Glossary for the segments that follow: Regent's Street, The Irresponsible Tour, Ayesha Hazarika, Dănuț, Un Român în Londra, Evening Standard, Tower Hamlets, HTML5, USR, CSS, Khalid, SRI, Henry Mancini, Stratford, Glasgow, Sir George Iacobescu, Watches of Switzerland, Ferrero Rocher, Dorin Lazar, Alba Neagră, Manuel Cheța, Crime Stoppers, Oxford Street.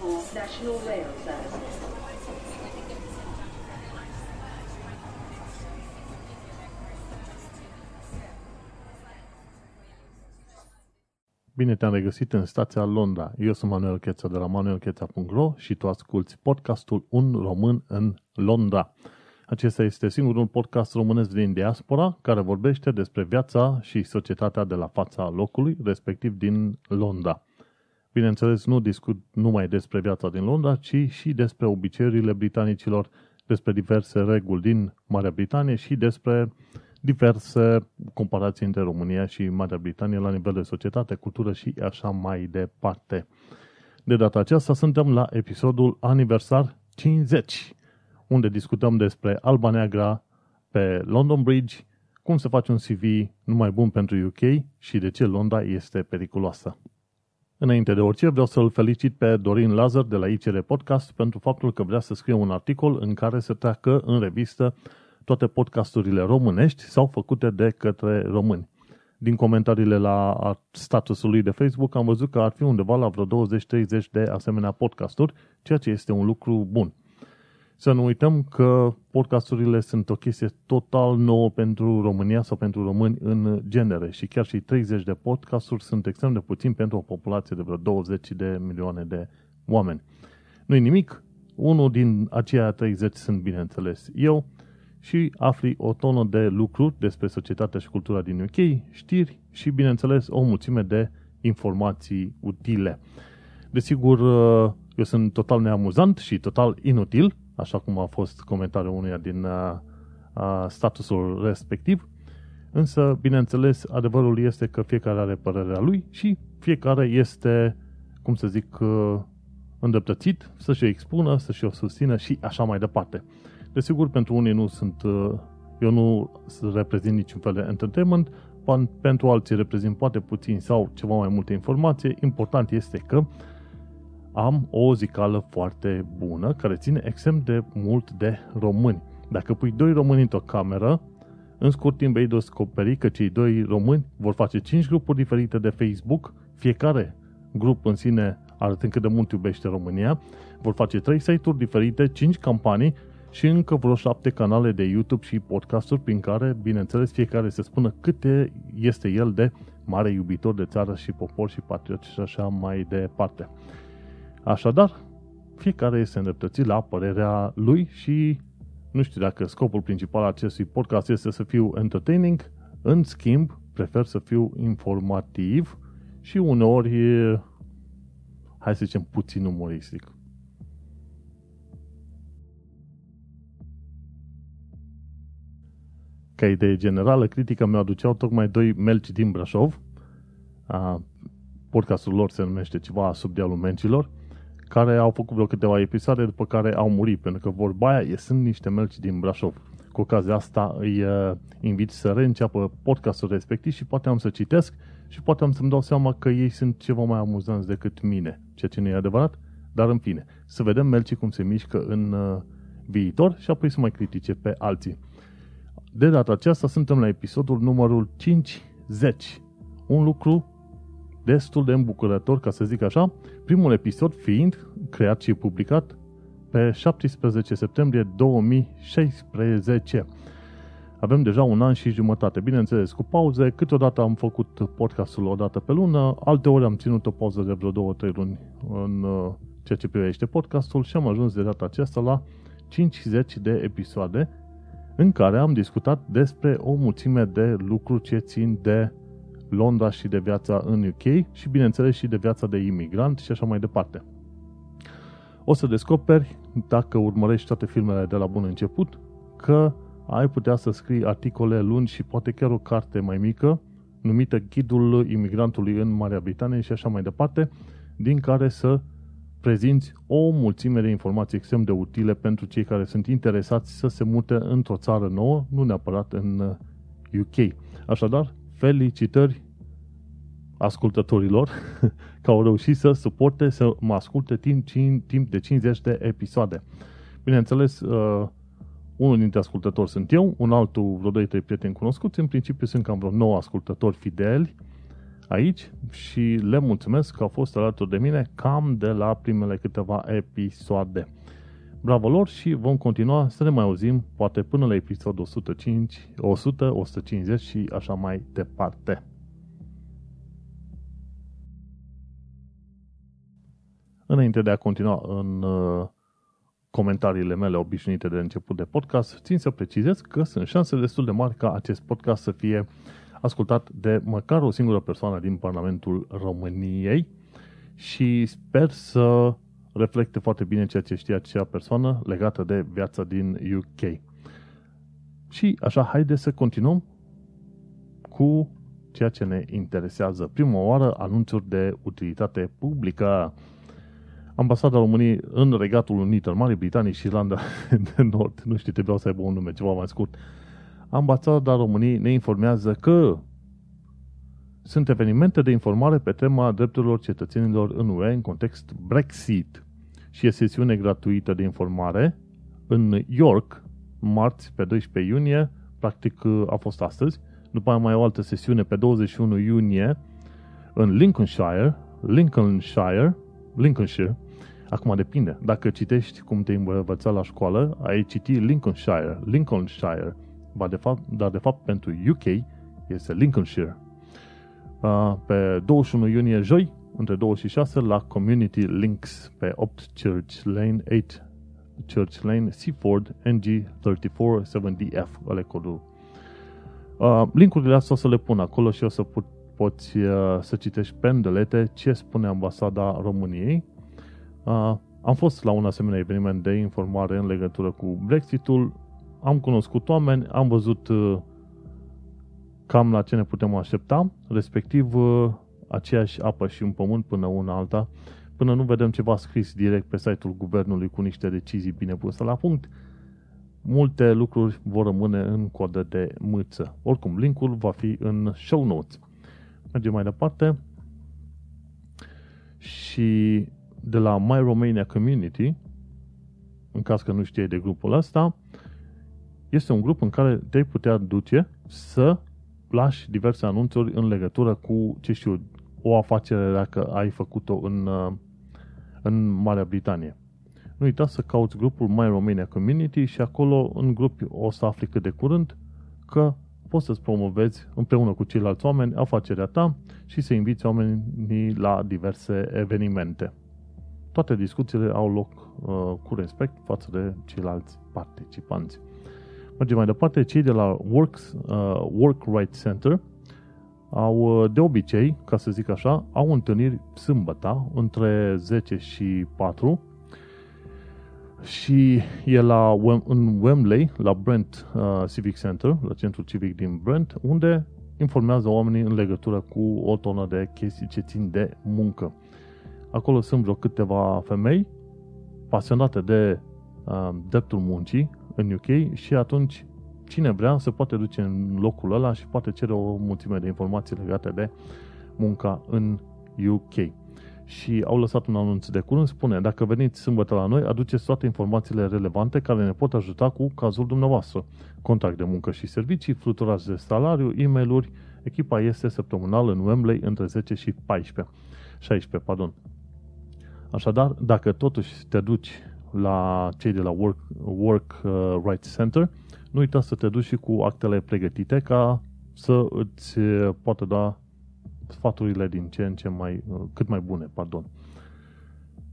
for national rail services. Bine te-am regăsit în stația Londra. Eu sunt Manuel Cheța de la manuelcheța.ro și tu asculti podcastul Un Român în Londra. Acesta este singurul podcast românesc din diaspora care vorbește despre viața și societatea de la fața locului, respectiv din Londra. Bineînțeles, nu discut numai despre viața din Londra, ci și despre obiceiurile britanicilor, despre diverse reguli din Marea Britanie și despre diverse comparații între România și Marea Britanie la nivel de societate, cultură și așa mai departe. De data aceasta suntem la episodul aniversar 50, unde discutăm despre Alba Neagră pe London Bridge, cum să faci un CV numai bun pentru UK și de ce Londra este periculoasă. Înainte de orice, vreau să-l felicit pe Dorin Lazar de la ICR Podcast pentru faptul că vrea să scrie un articol în care să treacă în revistă toate podcasturile românești sau făcute de către români. Din comentariile la statusul lui de Facebook am văzut că ar fi undeva la vreo 20-30 de asemenea podcasturi, ceea ce este un lucru bun. Să nu uităm că podcasturile sunt o chestie total nouă pentru România sau pentru români în genere și chiar și 30 de podcasturi sunt extrem de puțin pentru o populație de vreo 20 de milioane de oameni. Nu-i nimic, unul din aceia 30 sunt bineînțeles eu și afli o tonă de lucruri despre societatea și cultura din UK, știri și bineînțeles o mulțime de informații utile. Desigur, eu sunt total neamuzant și total inutil, așa cum a fost comentariul unuia din statusul respectiv, însă, bineînțeles, adevărul este că fiecare are părerea lui și fiecare este, cum să zic, îndreptățit să-și o expună, să-și o susțină și așa mai departe. Desigur, pentru unii eu nu reprezint niciun fel de entertainment, pentru alții reprezint poate puțin sau ceva mai multe informații. Important este că am o zicală foarte bună care ține extrem de mult de români. Dacă pui doi români într-o cameră, în scurt timp vei descoperi că cei doi români vor face 5 grupuri diferite de Facebook, fiecare grup în sine arătând cât de mult iubește România, vor face 3 site-uri diferite, 5 campanii și încă vreo 7 canale de YouTube și podcasturi prin care, bineînțeles, fiecare se spune cât este el de mare iubitor de țară și popor și patriot și așa mai departe. Așadar, fiecare este îndreptățit la părerea lui și nu știu dacă scopul principal al acestui podcast este să fiu entertaining, în schimb, prefer să fiu informativ și uneori, hai să zicem, puțin umoristic. Ca idee generală, critică mi-o aduceau tocmai doi melci din Brașov, podcastul lor se numește ceva sub dealul melcilor, care au făcut vreo câteva episoade, după care au murit, pentru că vorba aia, sunt niște melci din Brașov. Cu ocazia asta îi invit să reînceapă podcastul respectiv și poate am să citesc și poate am să-mi dau seama că ei sunt ceva mai amuzanți decât mine, ceea ce nu e adevărat, dar în fine, să vedem melcii cum se mișcă în viitor și apoi să mai critice pe alții. De data aceasta suntem la episodul numărul 50, un lucru destul de îmbucurător, ca să zic așa, primul episod fiind creat și publicat pe 17 septembrie 2016. Avem deja un an și jumătate, bineînțeles, cu pauze. Câteodată am făcut podcastul o dată pe lună, alte ori am ținut o pauză de vreo 2-3 luni în ceea ce privește podcastul și am ajuns de data aceasta la 50 de episoade în care am discutat despre o mulțime de lucruri ce țin de Londra și de viața în UK și, bineînțeles, și de viața de imigrant și așa mai departe. O să descoperi, dacă urmărești toate filmele de la bun început, că ai putea să scrii articole lungi și poate chiar o carte mai mică numită Ghidul imigrantului în Marea Britanie și așa mai departe, din care să prezinți o mulțime de informații extrem de utile pentru cei care sunt interesați să se mute într-o țară nouă, nu neapărat în UK. Așadar, felicitări ascultătorilor că au reușit să suporte, să mă asculte timp de 50 de episoade. Bineînțeles, unul dintre ascultători sunt eu, un altul vreo 2-3 prieteni cunoscuți, în principiu sunt cam vreo 9 ascultători fideli, aici și le mulțumesc că au fost alături de mine cam de la primele câteva episoade. Bravo lor și vom continua să ne mai auzim poate până la episodul 105, 100, 150 și așa mai departe. Înainte de a continua în comentariile mele obișnuite de început de podcast, țin să precizez că sunt șanse destul de mari ca acest podcast să fie ascultat de măcar o singură persoană din Parlamentul României și sper să reflecte foarte bine ceea ce știe acea persoană legată de viața din UK. Și așa, haideți să continuăm cu ceea ce ne interesează. Prima oară, anunțuri de utilitate publică. Ambasada României în Regatul Unit al Marii Britanii și Irlanda de Nord, nu știu, trebuia să aibă un nume ceva mai scurt. Ambasada României ne informează că sunt evenimente de informare pe tema drepturilor cetățenilor în UE în context Brexit și e sesiune gratuită de informare în York, marți pe 12 iunie, practic a fost astăzi, după aia mai o altă sesiune pe 21 iunie în Lincolnshire, acum depinde, dacă citești cum te învăța la școală, ai citi Lincolnshire, dar de fapt pentru UK este Lincolnshire. Pe 21 iunie, joi, între 2 și 6, la Community Links, pe 8 Church Lane, Seaford, NG3470F, ale codul. Linkurile astea o să le pun acolo și o să poți să citești pe îndelete ce spune Ambasada României. Am fost la un asemenea eveniment de informare în legătură cu Brexit-ul, am cunoscut oameni, am văzut cam la ce ne putem aștepta, respectiv aceeași apă și un pământ până una alta, până nu vedem ceva scris direct pe site-ul guvernului cu niște decizii bine puse la punct, multe lucruri vor rămâne în coadă de mâță. Oricum, link-ul va fi în show notes. Mergem mai departe și de la My Romania Community, în caz că nu știi de grupul ăsta, este un grup în care te-ai putea duce să lași diverse anunțuri în legătură cu, ce știu, o afacere dacă ai făcut-o în Marea Britanie. Nu uita să cauți grupul My Romania Community și acolo în grup o să afli cât de curând că poți să-ți promovezi împreună cu ceilalți oameni afacerea ta și să inviți oamenii la diverse evenimente. Toate discuțiile au loc cu respect față de ceilalți participanți. Mergem mai departe, cei de la Work Right Center au, de obicei, ca să zic așa, au întâlniri sâmbăta între 10 și 4 și e în Wembley, la Brent Civic Center, la centrul civic din Brent, unde informează oamenii în legătură cu o tonă de chestii ce țin de muncă. Acolo sunt vreo câteva femei pasionate de dreptul muncii în UK și atunci cine vrea se poate duce în locul ăla și poate cere o mulțime de informații legate de munca în UK. Și au lăsat un anunț de curând, spune: dacă veniți sâmbătă la noi, aduceți toate informațiile relevante care ne pot ajuta cu cazul dumneavoastră. Contract de muncă și servicii, fluturați de salariu, e-mail-uri. Echipa este săptămânal în Wembley între 10 și 16. Așadar, dacă totuși te duci la cei de la Work Right Center, nu uita să te duci și cu actele pregătite ca să îți poată da sfaturile din ce în ce mai cât mai bune.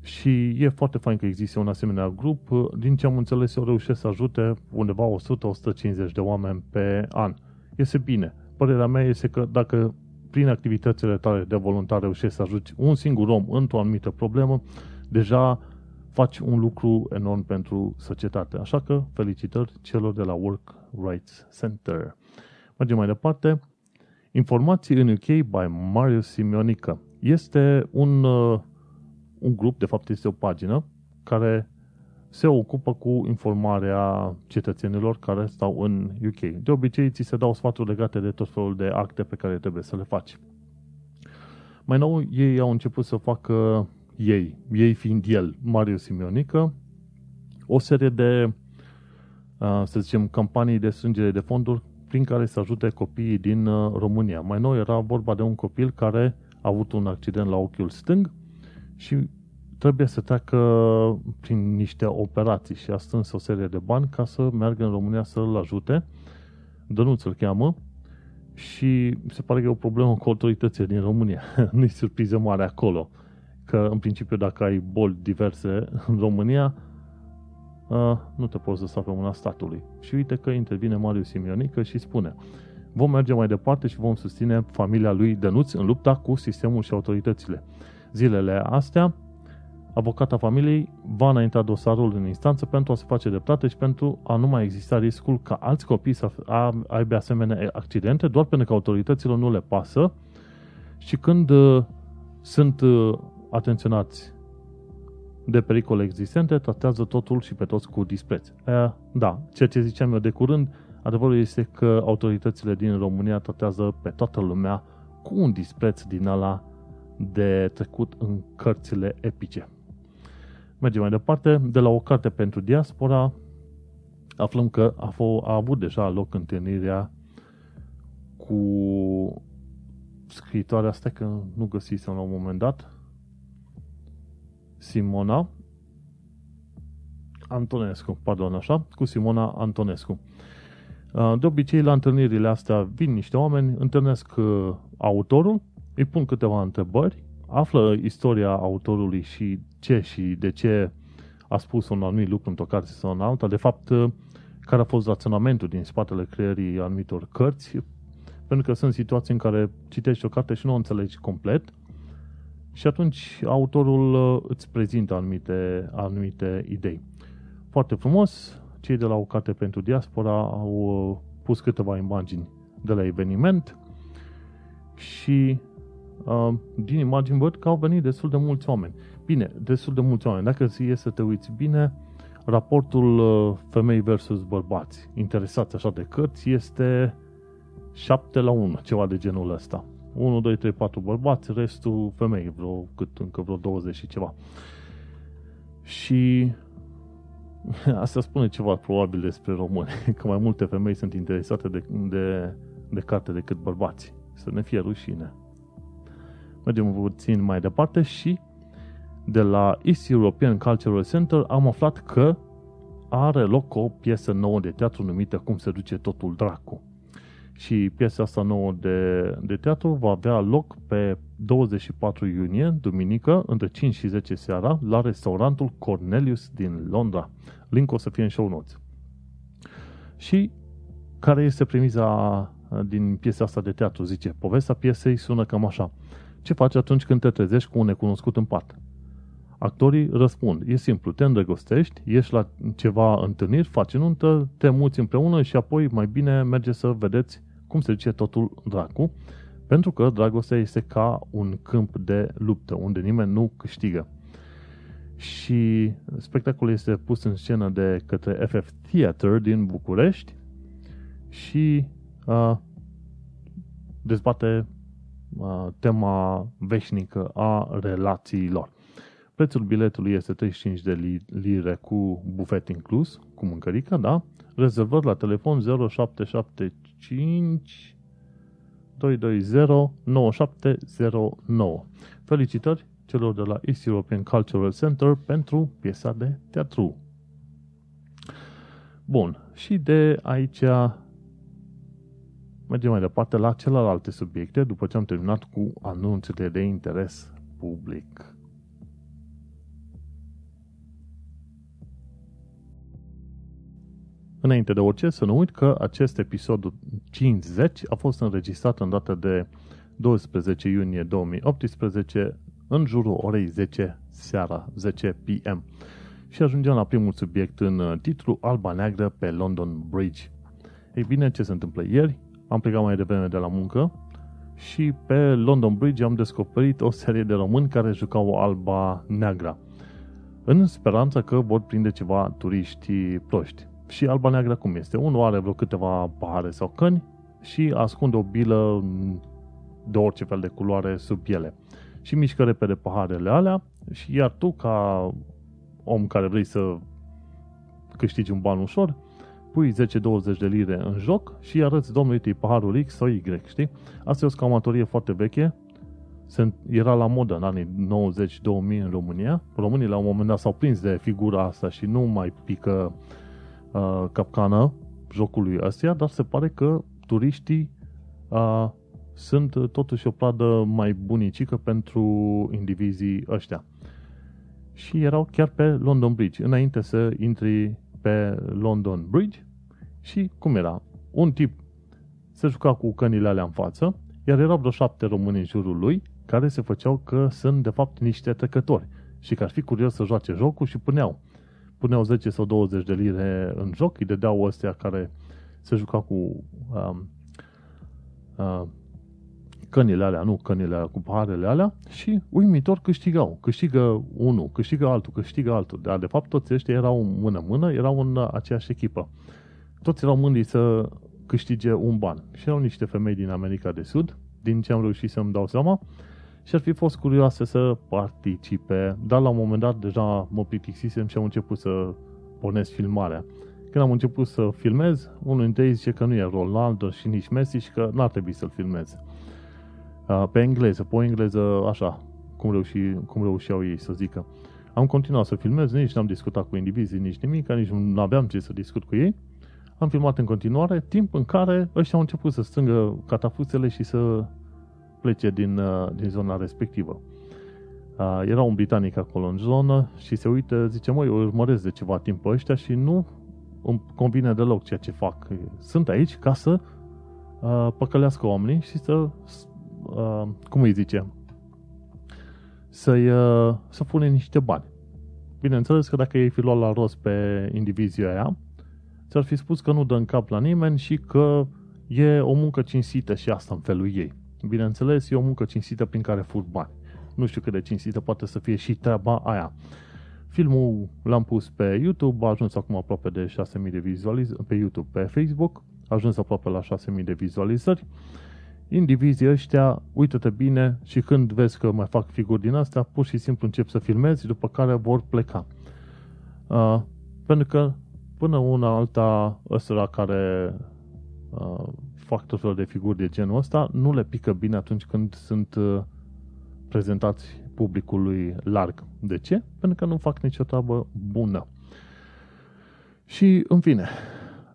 Și e foarte fain că există un asemenea grup. Din ce am înțeles, eu reușesc să ajute undeva 100-150 de oameni pe an. Este bine. Părerea mea este că dacă prin activitățile tale de voluntar reușești să ajuți un singur om într-o anumită problemă, deja faci un lucru enorm pentru societate. Așa că felicitări celor de la Work Rights Center. Mergem mai departe. Informații în UK by Marius Simionică. Este un grup, de fapt este o pagină, care se ocupă cu informarea cetățenilor care stau în UK. De obicei, ți se dau sfaturi legate de tot felul de acte pe care trebuie să le faci. Mai nou, ei au început să facă ei fiind el, Marius Simionică, o serie de, să zicem, campanii de strângere de fonduri prin care să ajute copiii din România. Mai nou era vorba de un copil care a avut un accident la ochiul stâng și trebuie să treacă prin niște operații și a strâns o serie de bani ca să meargă în România să-l ajute. Dănuț îl cheamă și se pare că e o problemă cu autoritățile din România. Nu-i surpriză mare acolo, că în principiu dacă ai boli diverse în România, nu te poți lăsa pe mâna statului. Și uite că intervine Marius Simionică și spune: vom merge mai departe și vom susține familia lui Dănuț în lupta cu sistemul și autoritățile. Zilele astea, avocata familiei va înainta dosarul în instanță pentru a se face dreptate și pentru a nu mai exista riscul ca alți copii să aibă asemenea accidente, doar pentru că autorităților nu le pasă și când sunt atenționați de pericole existente, tratează totul și pe toți cu dispreț. Da, ceea ce ziceam eu de curând, adevărul este că autoritățile din România tratează pe toată lumea cu un dispreț din ala de trecut în cărțile epice. Mergem mai departe, de la O Carte pentru Diaspora aflăm că a avut deja loc întâlnirea cu scriitoarea asta, că nu găsisem la un moment dat, Simona Antonescu, cu Simona Antonescu. De obicei, la întâlnirile astea vin niște oameni, întâlnesc autorul, îi pun câteva întrebări, află istoria autorului și ce și de ce a spus un anumit lucru într-o carte sau în alta, de fapt, care a fost raționamentul din spatele creierii anumitor cărți, pentru că sunt situații în care citești o carte și nu o înțelegi complet și atunci autorul îți prezintă anumite idei. Foarte frumos, cei de la O Carte pentru Diaspora au pus câteva imagini de la eveniment și din imagini văd că au venit destul de mulți oameni. Bine, destul de mulți oameni. Dacă e să te uiți bine, raportul femei versus bărbați interesați așa de cărți este 7-1, ceva de genul ăsta. 1, 2, 3, 4 bărbați, restul femei, încă vreo 20 și ceva. Și asta spune ceva probabil despre români, că mai multe femei sunt interesate de carte decât bărbați. Să ne fie rușine. Mergem puțin mai departe și de la East European Cultural Center am aflat că are loc o piesă nouă de teatru numită Cum se duce totul dracu. Și piesa asta nouă de teatru va avea loc pe 24 iunie, duminică, între 5 și 10 seara, la restaurantul Cornelius din Londra. Link o să fie în show notes. Și care este premisa din piesa asta de teatru? Zice, povestea piesei sună cam așa. Ce faci atunci când te trezești cu un necunoscut în pat? Actorii răspund. E simplu, te îndrăgostești, ieși la ceva întâlniri, faci nuntă, te muți împreună și apoi mai bine merge să vedeți cum se duce totul dracu, pentru că dragostea este ca un câmp de luptă, unde nimeni nu câștigă. Și spectacolul este pus în scenă de către FF Theatre din București și dezbate tema veșnică a relațiilor. Prețul biletului este 35 de lire cu bufet inclus, cu mâncărică, da? Rezervări la telefon 0775 220 9709. Felicitări celor de la East European Cultural Center pentru piesa de teatru. Bun, și de aici mergem mai departe la celelalte subiecte după ce am terminat cu anunțurile de interes public. Înainte de orice, să nu uit că acest episod 50 a fost înregistrat în data de 12 iunie 2018, în jurul orei 10 seara, 10 p.m. Și ajungem la primul subiect în titlu, Alba Neagră pe London Bridge. Ei bine, ce se întâmplă ieri? Am plecat mai devreme de la muncă și pe London Bridge am descoperit o serie de români care jucau Alba Neagră, în speranța că vor prinde ceva turiști proști. Și Alba Neagră cum este? Unul are vreo câteva pahare sau căni și ascunde o bilă de orice fel de culoare sub ele. Și mișcă repede paharele alea și iar tu, ca om care vrei să câștigi un ban ușor, pui 10-20 de lire în joc și arăți domnului tip paharul X sau Y, știi? Asta e o scamatorie foarte veche. Era la modă în anii 90-2000 în România. Românii la un moment dat s-au prins de figura asta și nu mai pică capcană jocului ăsta, dar se pare că turiștii sunt totuși o pradă mai bunicică pentru indivizii ăștia. Și erau chiar pe London Bridge, înainte să intri pe London Bridge. Și cum era? Un tip se juca cu cănile alea în față, iar erau vreo 7 români în jurul lui, care se făceau că sunt de fapt niște trecători și că ar fi curios să joace jocul și puneau 10 sau 20 de lire în joc, îi dădeau ăstea care se juca cu cănile alea, nu cănile alea, cu paharele alea și uimitor câștigau. Câștigă unul, câștigă altul, câștigă altul. Dar de fapt toți ăștia erau mână-mână, erau în aceeași echipă. Toți erau mândri să câștige un ban. Și erau niște femei din America de Sud, din ce am reușit să-mi dau seama, și ar fi fost curioase să participe, dar la un moment dat deja mă plictisisem și am început să pornesc filmarea. Când am început să filmez, unul dintre ei zice că nu e Ronaldo și nici Messi și că n-ar trebui să-l filmez. Pe engleză, așa, cum reușeau ei să zică. Am continuat să filmez, nici n-am discutat cu indivizii, nici nimic, nici nu aveam ce să discut cu ei. Am filmat în continuare, timp în care ăștia au început să strângă catafusele și să plece din zona respectivă. Era un britanic acolo în zonă și se uită, zice, măi, eu urmăresc de ceva timp pe ăștia și nu îmi convine deloc ceea ce fac. Sunt aici ca să păcălească oamenii și să cum îi zice, să pune niște bani. Bineînțeles că dacă ei fi luat la rost pe indivizia aia, ți-ar fi spus că nu dă în cap la nimeni și că e o muncă cinstită și asta în felul ei. Bineînțeles, e o muncă cinstită prin care fur bani. Nu știu cât de cinstită poate să fie și treaba aia. Filmul l-am pus pe YouTube, a ajuns acum aproape de 6.000 de vizualizări, pe YouTube, pe Facebook, a ajuns aproape la 6.000 de vizualizări. Indivizii ăștia, uită-te bine și când vezi că mai fac figuri din astea, pur și simplu încep să filmezi, după care vor pleca. Pentru că până una alta, ăsta care fac tot felul de figuri de genul ăsta, nu le pică bine atunci când sunt prezentați publicului larg. De ce? Pentru că nu fac nicio treabă bună. Și, în fine,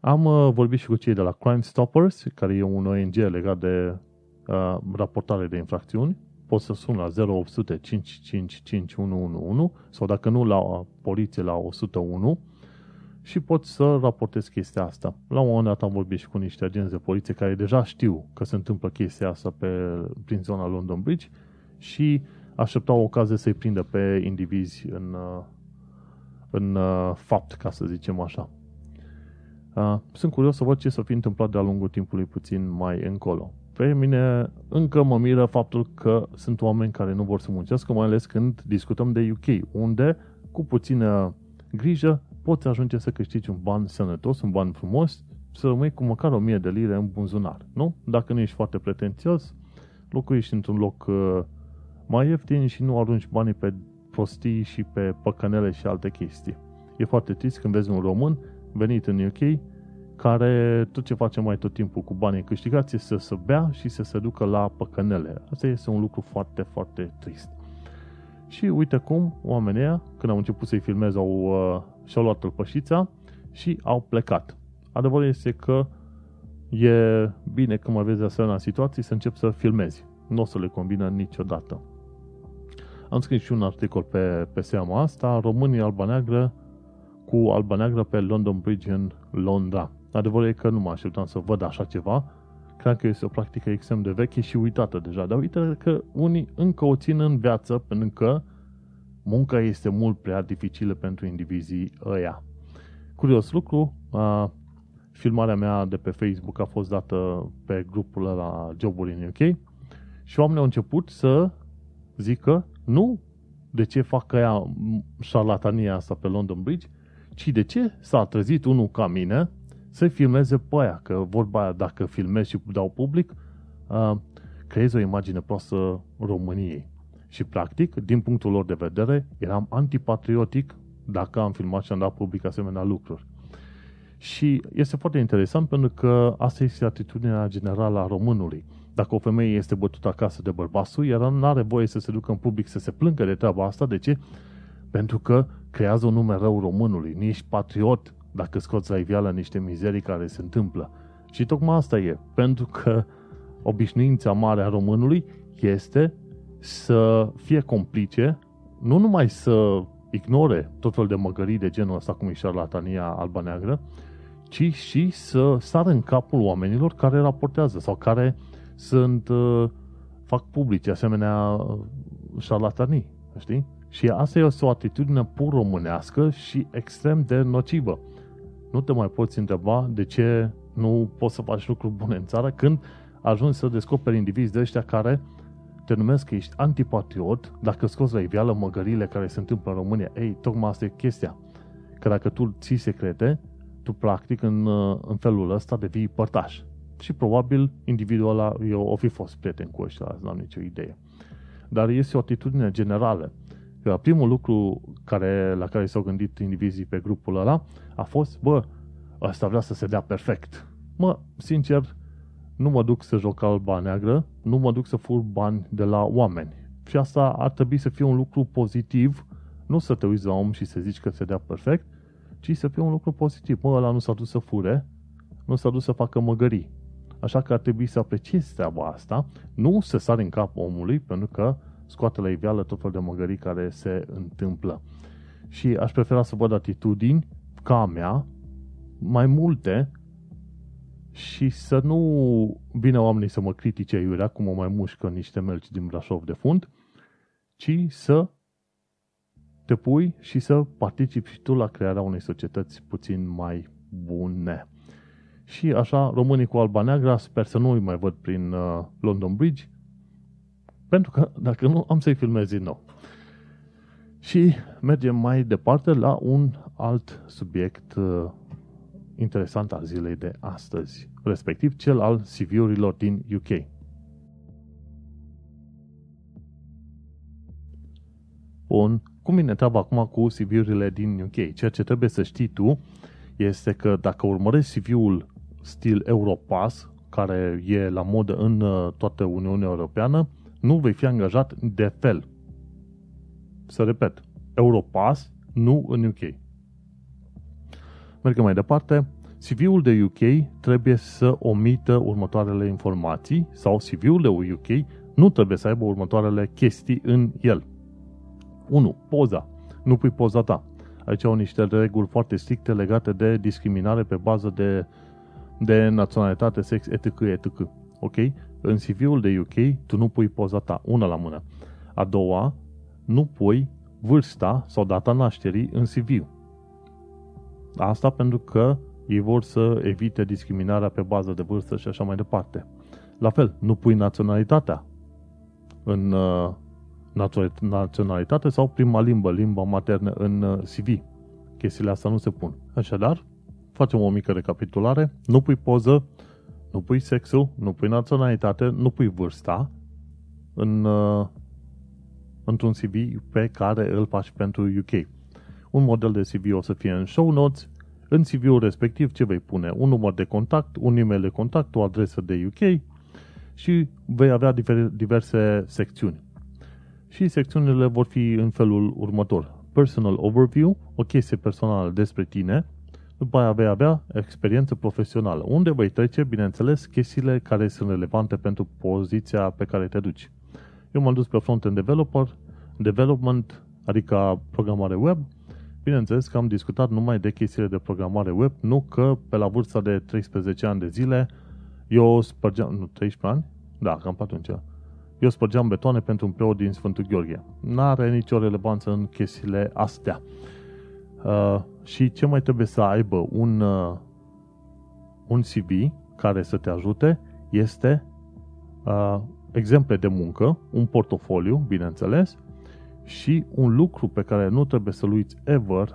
am vorbit și cu cei de la Crime Stoppers, care e un ONG legat de raportare de infracțiuni. Poți să suni la 0800 555 111 sau dacă nu la poliție la 101 și poți să raportezi chestia asta. La un moment dat am vorbit și cu niște agenți de poliție care deja știu că se întâmplă chestia asta prin zona London Bridge și așteptau o ocazie să-i prindă pe indivizi în fapt, ca să zicem așa. Sunt curios să văd ce s-a fi întâmplat de-a lungul timpului puțin mai încolo. Pe mine încă mă miră faptul că sunt oameni care nu vor să muncească, mai ales când discutăm de UK, unde cu puțină grijă poți ajunge să câștigi un ban sănătos, un ban frumos, să rămâi cu măcar 1.000 de lire în buzunar, nu? Dacă nu ești foarte pretențios, locuiești într-un loc mai ieftin și nu arunci banii pe prostii și pe păcănele și alte chestii. E foarte trist când vezi un român venit în UK, care tot ce face mai tot timpul cu banii câștigați este să se bea și să se ducă la păcănele. Asta este un lucru foarte, foarte trist. Și uite cum oamenii ăia, când au început să-i filmez, și-au luat tălpășița și au plecat. Adevărul este că e bine când mai vezi asemenea situații să începi să filmezi. Nu o să le combină niciodată. Am scris și un articol pe seama asta, România alba neagră pe London Bridge în Londra. Adevărul e că nu mă așteptam să văd așa ceva. Cred că este o practică extrem de veche și uitată deja. Dar uite că unii încă o țin în viață, pentru că munca este mult prea dificilă pentru indivizii ăia. Curios lucru, filmarea mea de pe Facebook a fost dată pe grupul ăla Joburi în UK și oamenii au început să zică nu, de ce fac aia șarlatania asta pe London Bridge, ci de ce s-a trezit unul ca mine să filmeze pe aia, că vorba aia, dacă filmez și dau public, creez o imagine proastă României. Și practic, din punctul lor de vedere, eram antipatriotic dacă am filmat și am dat public asemenea lucruri. Și este foarte interesant pentru că asta este atitudinea generală a românului. Dacă o femeie este bătută acasă de bărbatul, iar nu are voie să se ducă în public să se plângă de treaba asta. De ce? Pentru că creează un nume rău românului. Nu ești patriot dacă scoți la iveală niște mizerii care se întâmplă. Și tocmai asta e. Pentru că obișnuința mare a românului este să fie complice, nu numai să ignore tot fel de măgării de genul ăsta, cum e șarlatania albaneagră, ci și să sară în capul oamenilor care raportează sau care sunt, fac publice asemenea șarlatanii, știi? Și asta este o atitudine pur românească și extrem de nocivă. Nu te mai poți întreba de ce nu poți să faci lucruri bune în țară când ajungi să descoperi indivizi de ăștia care te numesc că ești antipatriot dacă scoți la iveală măgările care se întâmplă în România. Ei, tocmai asta e chestia. Că dacă tu ții secrete, tu practic în felul ăsta devii părtaș. Și probabil individul ăla, eu o fi fost prieten cu ăștia, azi n-am nicio idee. Dar este o atitudine generală. Primul lucru la care s-au gândit indivizii pe grupul ăla a fost, ăsta vrea să se dea perfect. Sincer, nu mă duc să joc alba neagră, nu mă duc să fur bani de la oameni. Și asta ar trebui să fie un lucru pozitiv, nu să te uiți la om și să zici că se dea perfect, ci să fie un lucru pozitiv. Ăla nu s-a dus să fure, nu s-a dus să facă măgării. Așa că ar trebui să apreciezi treaba asta, nu să sari în cap omului, pentru că scoate la iveală tot felul de măgării care se întâmplă. Și aș prefera să văd atitudini ca a mea, mai multe, și să nu vină oamenii să mă critice iurea, cum o mai mușcă niște melci din Brașov de fund, ci să te pui și să participi și tu la crearea unei societăți puțin mai bune. Și așa, românii cu alba neagră, sper să nu îi mai văd prin London Bridge, pentru că, dacă nu, am să-i filmez din nou. Și mergem mai departe la un alt subiect interesant al zilei de astăzi, respectiv cel al CV-urilor din UK. Bun, cum ne treabă acum cu CV-urile din UK? Ceea ce trebuie să știi tu este că dacă urmărești CV-ul stil Europass, care e la modă în toată Uniunea Europeană, nu vei fi angajat de fel. Să repet, Europass, nu în UK. Mergem mai departe. CV-ul de UK trebuie să omită următoarele informații sau CV-ul de UK nu trebuie să aibă următoarele chestii în el. 1. Poza. Nu pui poza ta. Aici au niște reguli foarte stricte legate de discriminare pe bază de naționalitate, sex, etc. Ok? În CV-ul de UK tu nu pui poza ta, una la mână. A doua, nu pui vârsta sau data nașterii în CV. Asta pentru că ei vor să evite discriminarea pe bază de vârstă și așa mai departe. La fel, nu pui naționalitatea în naționalitate sau prima limbă, limba maternă în CV. Chestiile astea nu se pun. Așadar, facem o mică recapitulare. Nu pui poză, nu pui sexul, nu pui naționalitate, nu pui vârsta într-un CV pe care îl faci pentru UK. Un model de CV o să fie în show notes. În CV-ul respectiv ce vei pune? Un număr de contact, un e-mail de contact, o adresă de UK și vei avea diverse secțiuni. Și secțiunile vor fi în felul următor. Personal overview, o chestie personală despre tine. După aia vei avea experiență profesională, unde vei trece, bineînțeles, chestiile care sunt relevante pentru poziția pe care te duci. Eu m-am dus pe front-end development, adică programare web. Bineînțeles că am discutat numai de chestiile de programare web, nu că pe la vârsta de 13 ani de zile eu spărgeam, 13 ani? Da, cam pe atunci. Eu spărgeam betoane pentru un preot din Sfântul Gheorghe. N-are nicio relevanță în chestiile astea. Și ce mai trebuie să aibă un CV care să te ajute este exemple de muncă, un portofoliu, bineînțeles, și un lucru pe care nu trebuie să-l uiți ever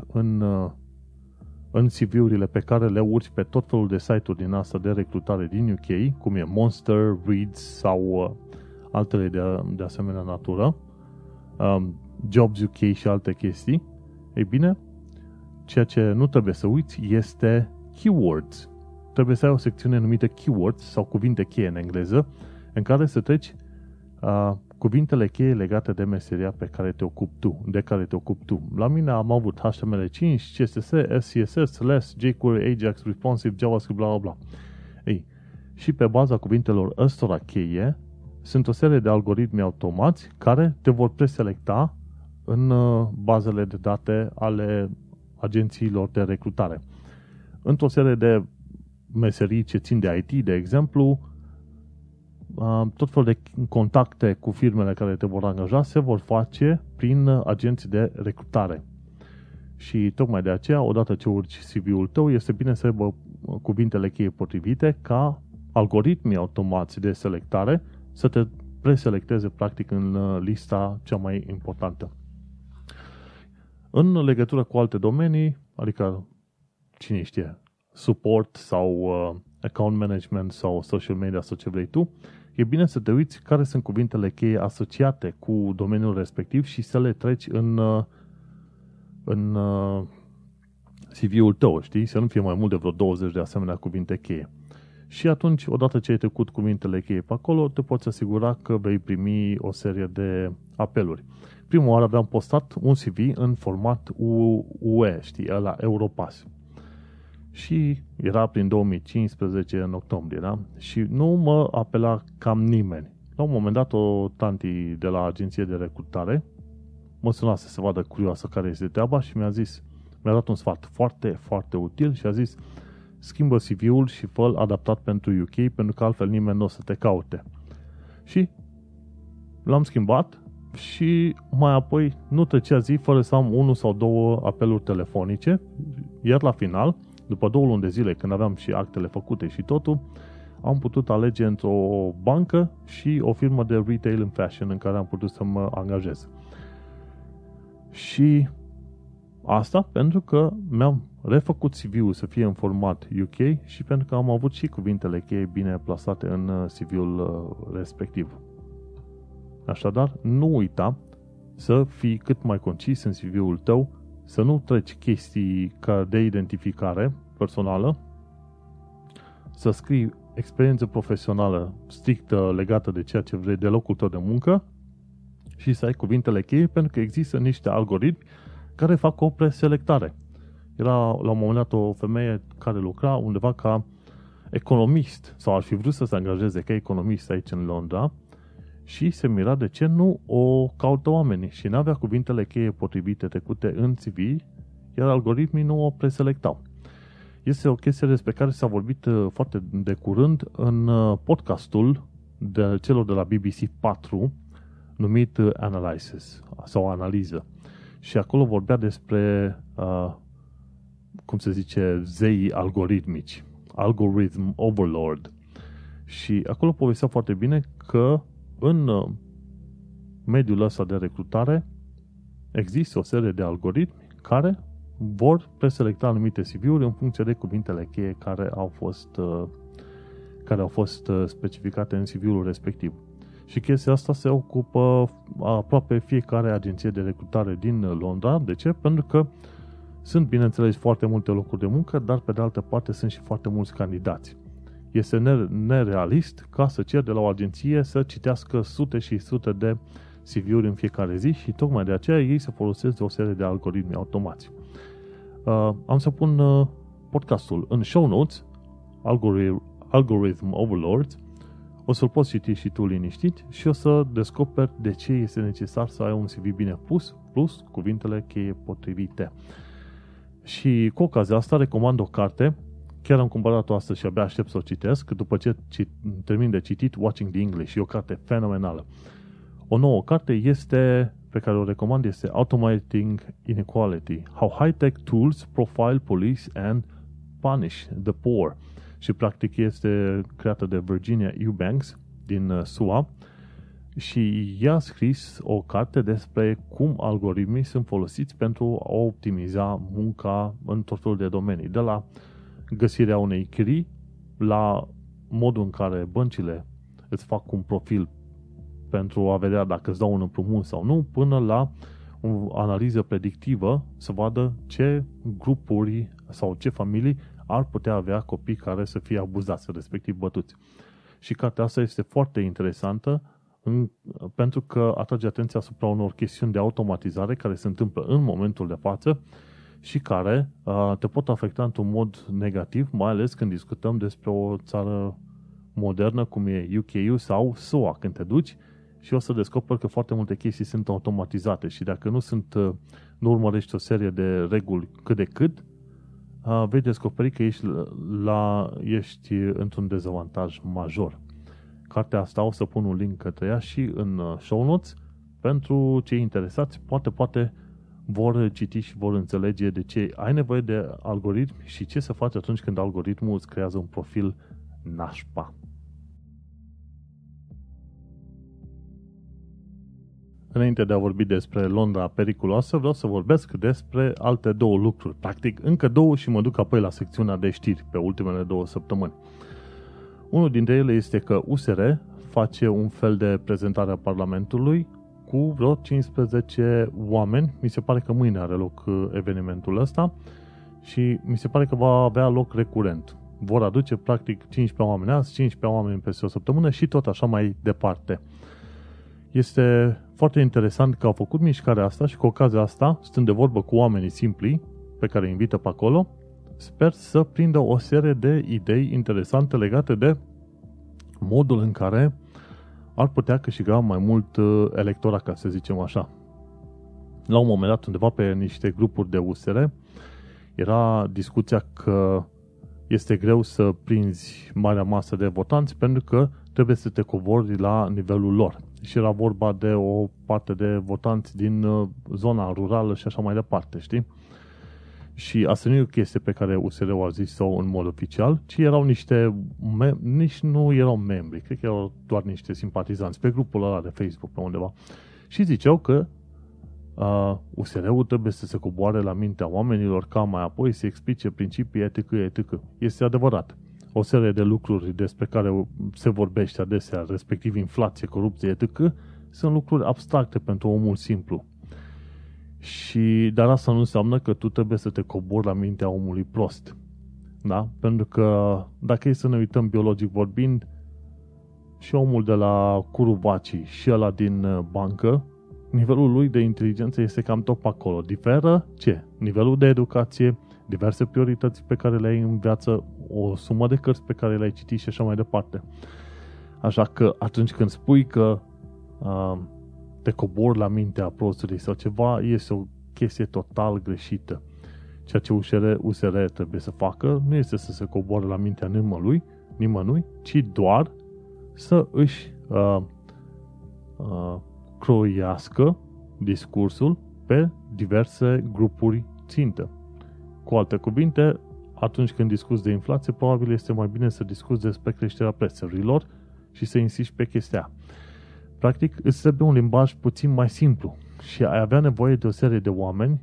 în CV-urile pe care le urci pe tot felul de site-uri din asta de recrutare din UK, cum e Monster, Reeds sau altele de asemenea natură, Jobs UK și alte chestii. Ei bine, ceea ce nu trebuie să uiți este keywords. Trebuie să ai o secțiune numită keywords sau cuvinte cheie în engleză, în care să treci cuvintele cheie legate de meseria pe care te ocupi tu, de care te ocupi tu. La mine am avut HTML5, CSS, SCSS, LESS, jQuery, Ajax, Responsive, JavaScript, bla bla bla. Ei, și pe baza cuvintelor ăstora cheie sunt o serie de algoritmi automați care te vor preselecta în bazele de date ale agențiilor de recrutare. Într-o serie de meserii ce țin de IT, de exemplu, tot felul de contacte cu firmele care te vor angaja se vor face prin agenții de recrutare. Și tocmai de aceea, odată ce urci CV-ul tău, este bine să aibă cuvintele cheie potrivite ca algoritmii automați de selectare să te preselecteze practic în lista cea mai importantă. În legătură cu alte domenii, adică, cine știe, support sau account management sau social media sau ce vrei tu, e bine să te uiți care sunt cuvintele cheie asociate cu domeniul respectiv și să le treci în CV-ul tău, știi? Să nu fie mai mult de vreo 20 de asemenea cuvinte cheie. Și atunci, odată ce ai trecut cuvintele cheie pe acolo, te poți asigura că vei primi o serie de apeluri. Prima oară aveam postat un CV în format UE, știi, ăla Europass. Și era prin 2015, în octombrie, da? Și nu mă apela cam nimeni. La un moment dat, o tanti de la agenție de recrutare mă suna să se vadă curioasă care este treaba și mi-a dat un sfat foarte, foarte util și a zis: schimbă CV-ul și fă-l adaptat pentru UK, pentru că altfel nimeni nu o să te caute. Și l-am schimbat și mai apoi nu trecea zi fără să am 1 sau 2 apeluri telefonice, iar la final, după 2 luni de zile, când aveam și actele făcute și totul, am putut alege între o bancă și o firmă de retail and fashion în care am putut să mă angajez. Și asta pentru că mi-am refăcut CV-ul să fie în format UK și pentru că am avut și cuvintele cheie bine plasate în CV-ul respectiv. Așadar, nu uita să fii cât mai concis în CV-ul tău, să nu treci chestii de identificare personală, să scrii experiență profesională strictă legată de ceea ce vrei, de locul tău de muncă, și să ai cuvintele cheie, pentru că există niște algoritmi care fac o preselectare. Era la un moment dat o femeie care lucra undeva ca economist sau ar fi vrut să se angajeze ca economist aici în Londra și se mira de ce nu o caută oamenii și n-avea cuvintele cheie potrivite trecute în CV, iar algoritmii nu o preselectau. Este o chestie despre care s-a vorbit foarte de curând în podcastul de celor de la BBC 4 numit Analysis sau Analiză. Și acolo vorbea despre zeii algoritmici, algorithm overlord. Și acolo povestea foarte bine că în mediul ăsta de recrutare există o serie de algoritmi care vor preselecta anumite CV-uri în funcție de cuvintele cheie care au fost specificate în CV-ul respectiv. Și chestia asta se ocupă aproape fiecare agenție de recrutare din Londra. De ce? Pentru că sunt, bineînțeles, foarte multe locuri de muncă, dar pe de altă parte sunt și foarte mulți candidați. Este nerealist ca să ceri de la o agenție să citească sute și sute de CV-uri în fiecare zi și tocmai de aceea ei se folosesc de o serie de algoritmi automați. Am să pun podcastul în show notes, Algorithm Overlords. O să-l poți citi și tu liniștit și o să descoperi de ce este necesar să ai un CV bine pus, plus cuvintele cheie potrivite. Și cu ocazia asta recomand o carte, chiar am cumpărat-o astăzi și abia aștept să o citesc, după ce termin de citit Watching the English, e o carte fenomenală. O nouă carte pe care o recomand este Automating Inequality, How High-Tech Tools Profile Police and Punish the Poor. Și practic este creată de Virginia Eubanks din SUA și ea a scris o carte despre cum algoritmii sunt folosiți pentru a optimiza munca în tot felul de domenii, de la găsirea unei chirii la modul în care băncile îți fac un profil pentru a vedea dacă îți dau un împrumut sau nu, până la o analiză predictivă să vadă ce grupuri sau ce familii ar putea avea copii care să fie abuzați, respectiv bătuți. Și cartea asta este foarte interesantă pentru că atrage atenția asupra unor chestiuni de automatizare care se întâmplă în momentul de față și care te pot afecta într-un mod negativ, mai ales când discutăm despre o țară modernă, cum e UK sau SUA, când te duci și o să descoperi că foarte multe chestii sunt automatizate și dacă nu urmărești o serie de reguli cât de cât, vei descoperi că ești într-un dezavantaj major. Cartea asta o să pun un link către ea și în show notes pentru cei interesați, poate vor citi și vor înțelege de ce ai nevoie de algoritmi și ce să faci atunci când algoritmul îți creează un profil nașpa. Înainte de a vorbi despre Londra periculoasă, vreau să vorbesc despre alte două lucruri. Practic, încă două și mă duc apoi la secțiunea de știri pe ultimele două săptămâni. Unul dintre ele este că USR face un fel de prezentare a Parlamentului cu vreo 15 oameni. Mi se pare că mâine are loc evenimentul ăsta și mi se pare că va avea loc recurent. Vor aduce practic 15 oameni azi, 15 oameni peste o săptămână și tot așa mai departe. Este foarte interesant că au făcut mișcarea asta și cu ocazia asta, stând de vorbă cu oamenii simpli pe care îi invită pe acolo, sper să prindă o serie de idei interesante legate de modul în care ar putea câștiga mai mult electorat, ca să zicem așa. La un moment dat, undeva pe niște grupuri de USR, era discuția că este greu să prinzi marea masă de votanți pentru că trebuie să te cobori la nivelul lor. Și era vorba de o parte de votanți din zona rurală și așa mai departe, știi? Și asta nu e o chestie pe care USR-ul a zis-o în mod oficial, ci erau nici nu erau membri, cred că erau doar niște simpatizanți pe grupul ăla de Facebook pe undeva. Și ziceau că USR-ul trebuie să se coboare la mintea oamenilor ca mai apoi să explice principii etc. Este adevărat. O serie de lucruri despre care se vorbește adesea, respectiv inflație, corupție, etc., sunt lucruri abstracte pentru omul simplu. Dar asta nu înseamnă că tu trebuie să te cobori la mintea omului prost. Da? Pentru că, dacă e să ne uităm biologic vorbind, și omul de la Curuvaci și ăla din bancă, nivelul lui de inteligență este cam tot pe acolo. Diferă ce? Nivelul de educație, diverse priorități pe care le ai în viață, o sumă de cărți pe care le-ai citit și așa mai departe. Așa că atunci când spui că te cobori la mintea prostului sau ceva, este o chestie total greșită. Ceea ce USR trebuie să facă nu este să se coboare la mintea nimănui, ci doar să își croiască discursul pe diverse grupuri țintă. Cu alte cuvinte, atunci când discuți de inflație, probabil este mai bine să discuți despre creșterea prețurilor și să insisti pe chestia. Practic, îți trebuie un limbaj puțin mai simplu și ai avea nevoie de o serie de oameni,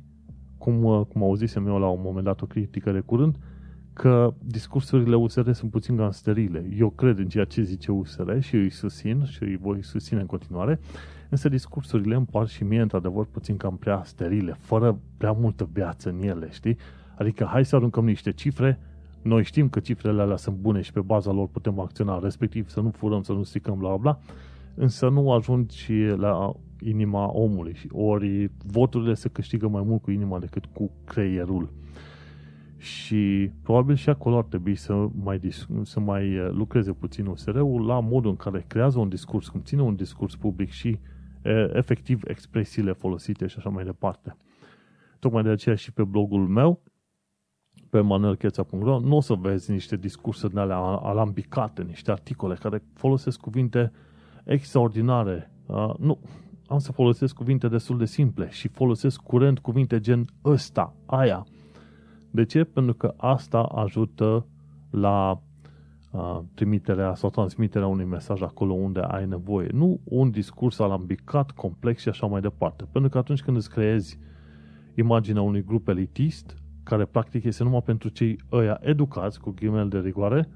cum auzisem eu la un moment dat o critică de curând, că discursurile USR sunt puțin cam sterile. Eu cred în ceea ce zice USR și îi susțin și îi voi susține în continuare, însă discursurile îmi par și mie, într-adevăr, puțin cam prea sterile, fără prea multă viață în ele, știi? Adică hai să aruncăm niște cifre, noi știm că cifrele alea sunt bune și pe baza lor putem acționa, respectiv să nu furăm, să nu stricăm, bla bla, însă nu ajungi la inima omului. Ori voturile se câștigă mai mult cu inima decât cu creierul. Și probabil și acolo ar trebui să mai lucreze puțin USR-ul la modul în care creează un discurs, cum ține un discurs public și efectiv expresiile folosite și așa mai departe. Tocmai de aceea și pe blogul meu, pe manuelcheța.ro, nu o să vezi niște discursuri de alea alambicate, niște articole care folosesc cuvinte extraordinare. Nu, am să folosesc cuvinte destul de simple și folosesc curent cuvinte gen ăsta, aia. De ce? Pentru că asta ajută la trimiterea sau transmiterea unui mesaj acolo unde ai nevoie. Nu un discurs alambicat, complex și așa mai departe. Pentru că atunci când îți creezi imaginea unui grup elitist, care practic este numai pentru cei ăia educați, cu ghimele de rigoare,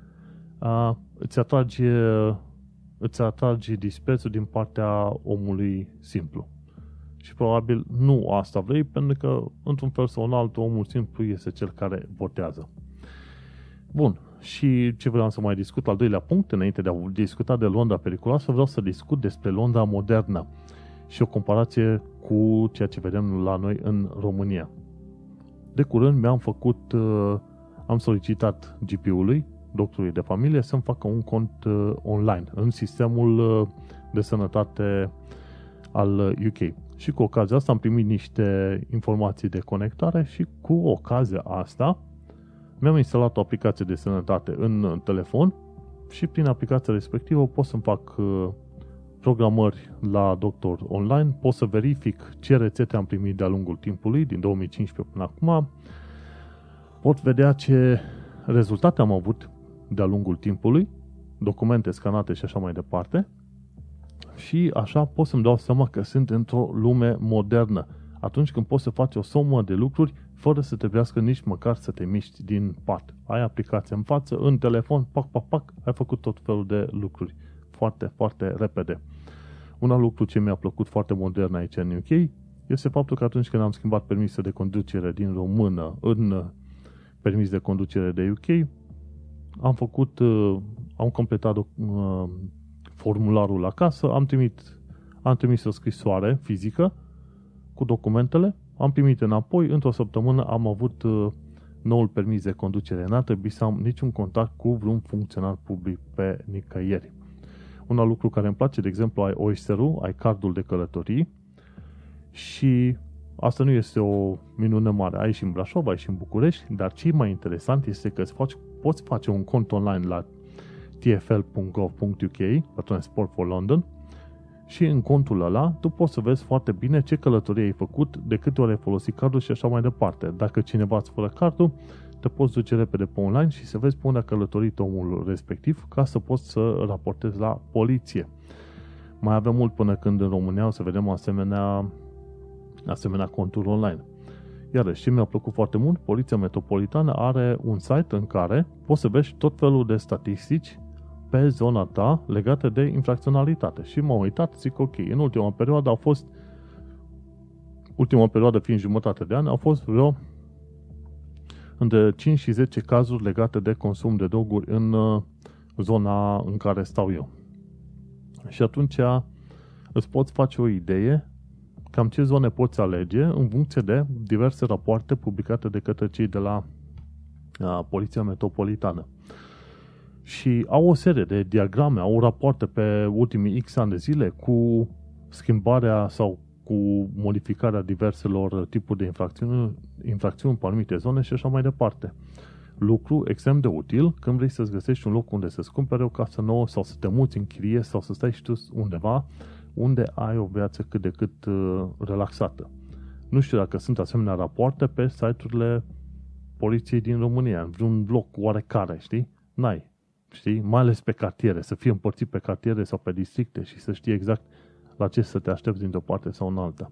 îți atrage disprețul din partea omului simplu. Și probabil nu asta vrei, pentru că într-un fel sau în altul omul simplu este cel care votează. Bun. Și ce vreau să mai discut, al doilea punct, înainte de a discuta de Londra periculoasă, vreau să discut despre Londra modernă și o comparație cu ceea ce vedem la noi în România. De curând am solicitat GP-ului, doctorului de familie, să-mi facă un cont online în sistemul de sănătate al UK. Și cu ocazia asta am primit niște informații de conectare și cu ocazia asta mi-am instalat o aplicație de sănătate în telefon și prin aplicația respectivă pot să-mi fac programări la doctor online, pot să verific ce rețete am primit de-a lungul timpului, din 2015 până acum, pot vedea ce rezultate am avut de-a lungul timpului, documente scanate și așa mai departe, și așa pot să-mi dau seama că sunt într-o lume modernă, atunci când poți să faci o somă de lucruri fără să trebuiască nici măcar să te miști din pat. Ai aplicația în față, în telefon, pac, pac, pac, ai făcut tot felul de lucruri foarte, foarte repede. Un alt lucru ce mi-a plăcut foarte modern aici în UK este faptul că atunci când am schimbat permisul de conducere din română în permis de conducere de UK, am completat formularul acasă, am trimis o scrisoare fizică cu documentele, am primit înapoi, într-o săptămână am avut noul permis de conducere, n-a trebuit să am niciun contact cu vreun funcționar public pe nicăieri. Un alt lucru care îmi place, de exemplu, ai Oyster-ul, ai cardul de călătorii și asta nu este o minune mare. Ai și în Brașov, ai și în București, dar ce mai interesant este că poți face un cont online la tfl.gov.uk, la Transport for London, și în contul ăla tu poți să vezi foarte bine ce călătorie ai făcut, de câte ori ai folosit cardul și așa mai departe. Dacă cineva îți fără cardul, te poți duce repede pe online și să vezi pe unde a călătorit omul respectiv ca să poți să raportezi la poliție. Mai avem mult până când în România o să vedem asemenea conturi online. Iarăși, și mi-a plăcut foarte mult, Poliția Metropolitană are un site în care poți să vezi tot felul de statistici pe zona ta legate de infracționalitate. Și m-am uitat, zic ok, în ultima perioadă fiind jumătate de an, au fost vreo între 5 și 10 cazuri legate de consum de droguri în zona în care stau eu. Și atunci îți poți face o idee cam ce zone poți alege în funcție de diverse rapoarte publicate de către cei de la Poliția Metropolitană. Și au o serie de diagrame, au rapoarte pe ultimii X ani de zile cu schimbarea sau cu modificarea diverselor tipuri de infracțiuni pe anumite zone și așa mai departe. Lucru extrem de util când vrei să-ți găsești un loc unde să-ți cumpere o casă nouă sau să te muți în chirie sau să stai și tu undeva unde ai o viață cât de cât relaxată. Nu știu dacă sunt asemenea rapoarte pe site-urile poliției din România, în vreun loc oarecare, știi? N-ai, știi? Mai ales pe cartiere, să fie împărțit pe cartiere sau pe districte și să știi exact la ce să te aștepți dintr-o parte sau în alta.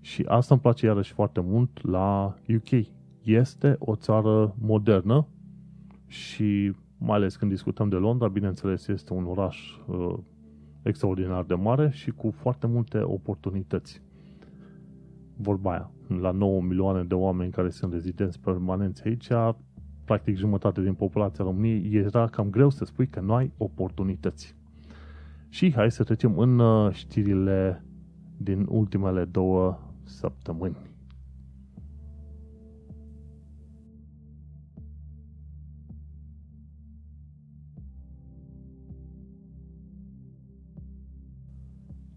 Și asta îmi place iarăși foarte mult la UK. Este o țară modernă și mai ales când discutăm de Londra, bineînțeles este un oraș extraordinar de mare și cu foarte multe oportunități. Vorba aia, la 9 milioane de oameni care sunt rezidenți permanenți aici, practic jumătate din populația României, era cam greu să spui că nu ai oportunități. Și hai să trecem în știrile din ultimele 2 săptămâni.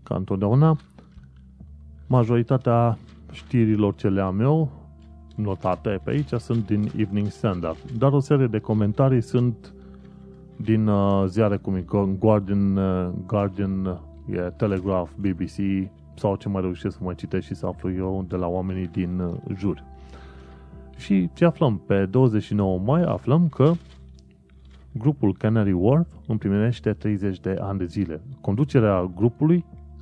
Ca întotdeauna, majoritatea știrilor ce le am eu notate pe aici sunt din Evening Standard, dar o serie de comentarii sunt din ziare cum e Guardian, Telegraph, BBC sau ce mai reușesc să mai citesc și să aflu eu de la oamenii din jur. Și ce aflăm? Pe 29 mai aflăm că grupul Canary Wharf împlinește 30 de ani de zile.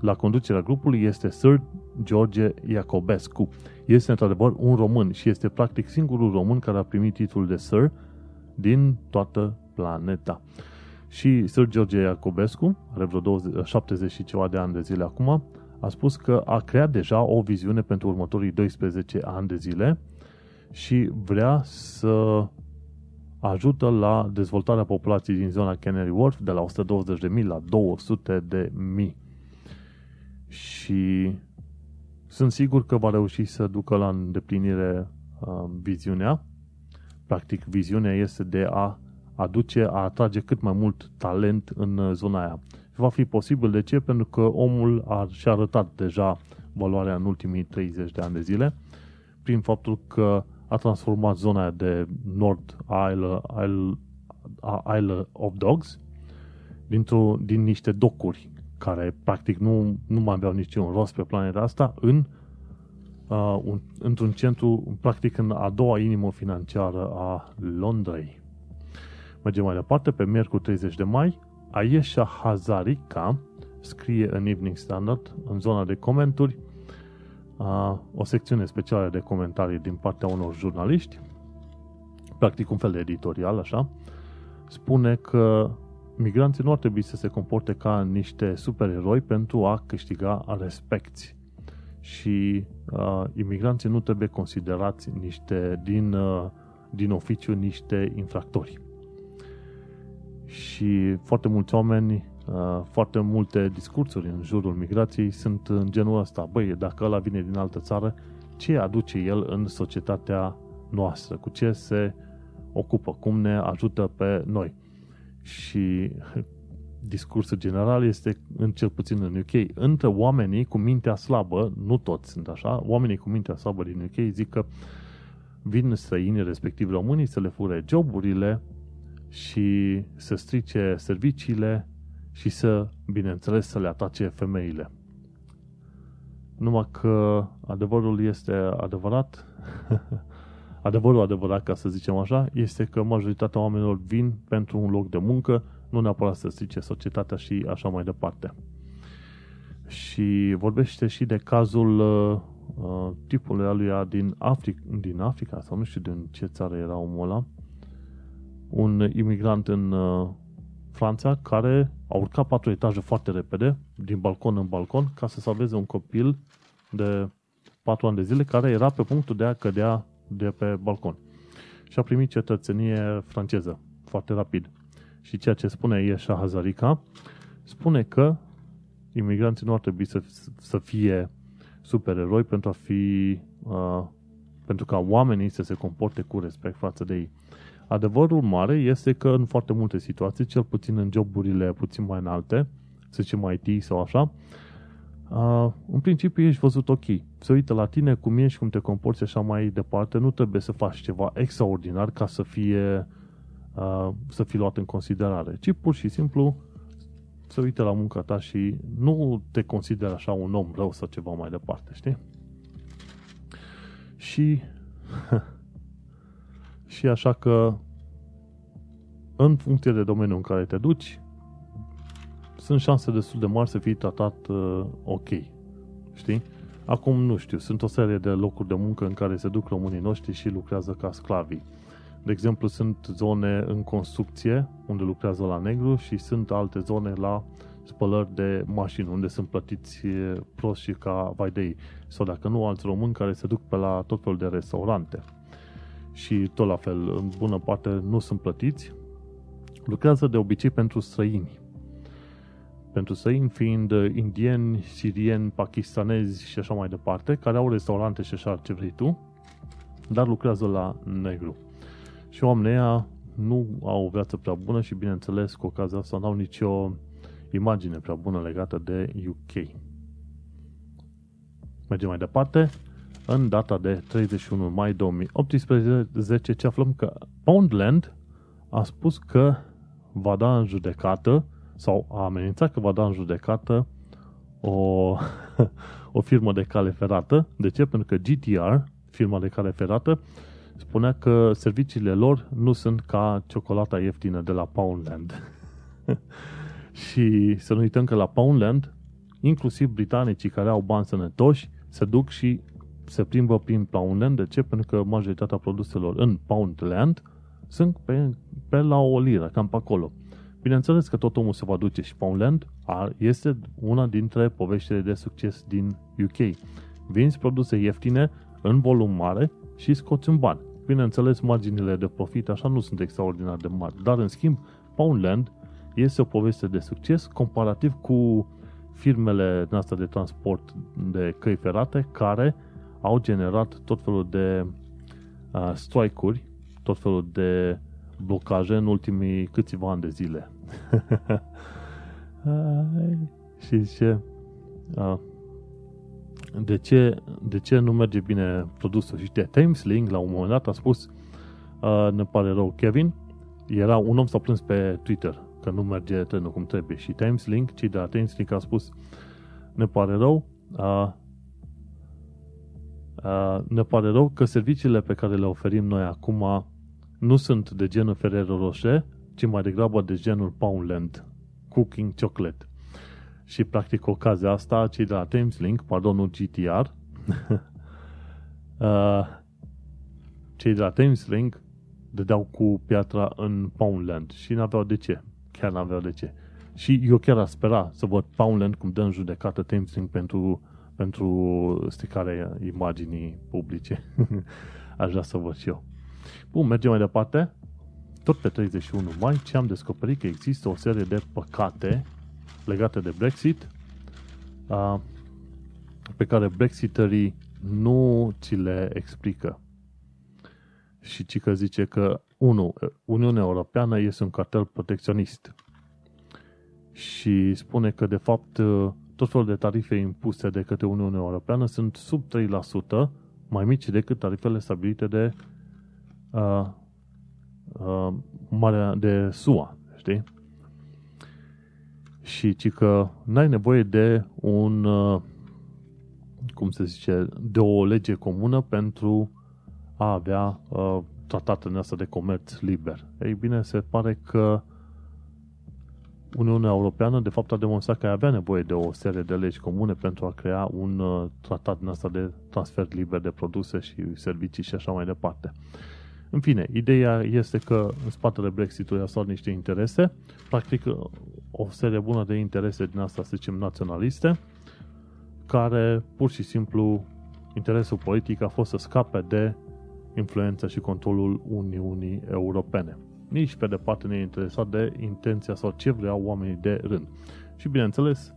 La conducerea grupului este Sir George Iacobescu. Este într-adevăr un român și este practic singurul român care a primit titlul de Sir din toată planeta. Și Sir George Iacobescu, are vreo 70 și ceva de ani de zile acum, a spus că a creat deja o viziune pentru următorii 12 ani de zile și vrea să ajută la dezvoltarea populației din zona Canary Wharf de la 120.000 la 200.000. Și sunt sigur că va reuși să ducă la îndeplinire viziunea. Practic, viziunea este de a aduce, a atrage cât mai mult talent în zona aia. Va fi posibil, de ce? Pentru că omul și-a arătat deja valoarea în ultimii 30 de ani de zile prin faptul că a transformat zona aia de nord a Isle of Dogs din niște docuri care practic nu mai aveau niciun rost pe planeta asta într-un centru, practic în a doua inimă financiară a Londrei. Mergem mai departe, pe miercuri 30 de mai, Ayesha Hazarika scrie în Evening Standard, în zona de comentarii, o secțiune specială de comentarii din partea unor jurnaliști, practic un fel de editorial, așa, spune că migranții nu ar trebui să se comporte ca niște supereroi pentru a câștiga respect. Și imigranții nu trebuie considerați niște din oficiu niște infractori. Și foarte mulți oameni, foarte multe discursuri în jurul migrației sunt în genul ăsta. Băi, dacă ăla vine din altă țară, ce aduce el în societatea noastră? Cu ce se ocupă? Cum ne ajută pe noi? Și discursul general este, în cel puțin în UK, între oamenii cu mintea slabă, nu toți sunt așa, oamenii cu mintea slabă din UK zic că vin străinii, respectiv românii, să le fure joburile și să strice serviciile și să, bineînțeles, să le atace femeile. Numai că adevărul este adevărat, adevărul adevărat, ca să zicem așa, este că majoritatea oamenilor vin pentru un loc de muncă, nu neapărat să strice societatea și așa mai departe. Și vorbește și de cazul tipului aluia din Africa, sau nu știu din ce țară era omul ăla, un imigrant în Franța, care a urcat 4 etaje foarte repede, din balcon în balcon, ca să salveze un copil de 4 ani de zile, care era pe punctul de a cădea de pe balcon. Și a primit cetățenie franceză, foarte rapid. Și ceea ce spune Ayesha Hazarika, spune că imigranții nu ar trebui să fie supereroi pentru a fi pentru ca oamenii să se comporte cu respect față de ei. Adevărul mare este că în foarte multe situații, cel puțin în joburile puțin mai înalte, să zicem IT sau așa, în principiu ești văzut ok. Se uită la tine cum ești, cum te comporți așa mai departe. Nu trebuie să faci ceva extraordinar ca să fii luat în considerare, ci pur și simplu se uită la munca ta și nu te consideră așa un om rău sau ceva mai departe, știi? Și așa că în funcție de domeniul în care te duci, sunt șanse destul de mari să fii tratat ok, știi? Acum, nu știu, sunt o serie de locuri de muncă în care se duc românii noștri și lucrează ca sclavii. De exemplu, sunt zone în construcție unde lucrează la negru și sunt alte zone la spălări de mașini unde sunt plătiți prost și ca vai de ei. Sau dacă nu, alți români care se duc pe la tot felul de restaurante. Și tot la fel, în bună parte nu sunt plătiți. Lucrează de obicei pentru străini. Pentru străini fiind indieni, sirieni, pakistanezi și așa mai departe, care au restaurante și așa ce vrei tu, dar lucrează la negru. Și oamenii ăia nu au o viață prea bună și, bineînțeles, cu ocazia asta n-au nicio imagine prea bună legată de UK. Mergem mai departe. În data de 31 mai 2018, ce aflăm că Poundland a spus că va da în judecată, sau a amenințat că va da în judecată o firmă de cale ferată. De ce? Pentru că GTR, firma de cale ferată, spunea că serviciile lor nu sunt ca ciocolata ieftină de la Poundland. Și să nu uităm că la Poundland, inclusiv britanicii care au bani sănătoși, se duc și se plimbă prin Poundland. De ce? Pentru că majoritatea produselor în Poundland sunt pe la o liră, cam pe acolo. Bineînțeles că tot omul se va duce și Poundland este una dintre poveștile de succes din UK. Vinzi produse ieftine în volum mare și scoți un ban. Bineînțeles, marginile de profit așa nu sunt extraordinar de mari, dar în schimb, Poundland este o poveste de succes comparativ cu firmele noastre de transport de căi ferate care au generat tot felul de strike-uri, tot felul de blocaje în ultimii câțiva ani de zile. Și ce? De ce nu merge bine produsul? Și de Thameslink, la un moment dat, a spus ne pare rău, Kevin, era un om s-a plâns pe Twitter că nu merge trenul cum trebuie. Și Thameslink, cei de la Thameslink a spus ne pare rău, ne pare rău că serviciile pe care le oferim noi acum nu sunt de genul Ferrero Rocher, ci mai degrabă de genul Poundland Cooking Chocolate. Și practic ocazia asta, cei de la Thameslink, pardon, nu GTR, cei de la Thameslink dădeau cu piatra în Poundland și n-aveau de ce. Chiar n-aveau de ce. Și eu chiar aș spera să văd Poundland cum dă în judecată Thameslink pentru stricarea imaginii publice. Aș vrea să văd și eu. Bun, mergem mai departe. Tot pe 31 mai ce am descoperit că există o serie de păcate legate de Brexit pe care brexiterii nu ți le explică. Și cică zice că 1. Uniunea Europeană este un cartel protecționist și spune că de fapt tot felul de tarife impuse de către Uniunea Europeană sunt sub 3% mai mici decât tarifele stabilite de de SUA, știi? Și ci că n-ai nevoie de un de o lege comună pentru a avea tratatele astea de comerț liber. Ei bine, se pare că Uniunea Europeană de fapt a demonstrat că avea nevoie de o serie de legi comune pentru a crea un tratat din asta de transfer liber de produse și servicii și așa mai departe. În fine, ideea este că în spatele Brexit-ului au stat niște interese, practic o serie bună de interese din asta, să zicem, naționaliste, care pur și simplu interesul politic a fost să scape de influența și controlul Uniunii Europene. Nici pe departe nu e interesat de intenția sau ce vreau oamenii de rând. Și bineînțeles,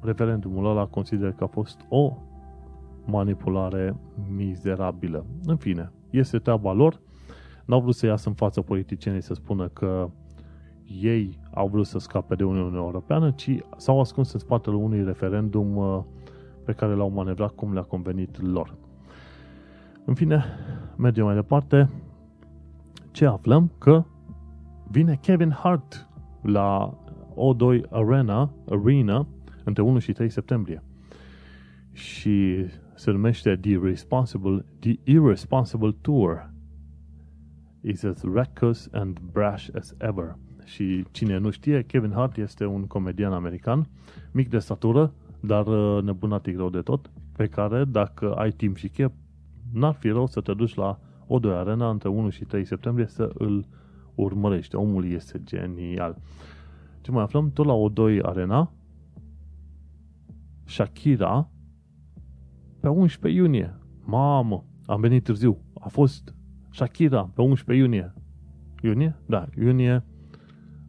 referendumul ăla consider că a fost o manipulare mizerabilă. În fine, este treaba lor. N-au vrut să iasă în față politicienii să spună că ei au vrut să scape de Uniunea Europeană, ci s-au ascuns în spatele unui referendum pe care l-au manevrat cum le-a convenit lor. În fine, mergem mai departe. Ce aflăm? Că vine Kevin Hart la O2 Arena între 1 și 3 septembrie. Și se numește The Irresponsible Tour. It's as reckless and brash as ever. Și cine nu știe, Kevin Hart este un comedian american, mic de statură, dar nebunatic rău de tot, pe care, dacă ai timp și chef, n-ar fi rău să te duci la O2 Arena între 1 și 3 septembrie să îl urmărești. Omul este genial. Ce mai aflăm? Tot la O2 Arena, Shakira, pe 11 iunie. Mamă, am venit târziu. A fost Shakira pe 11 iunie. Iunie? Da, iunie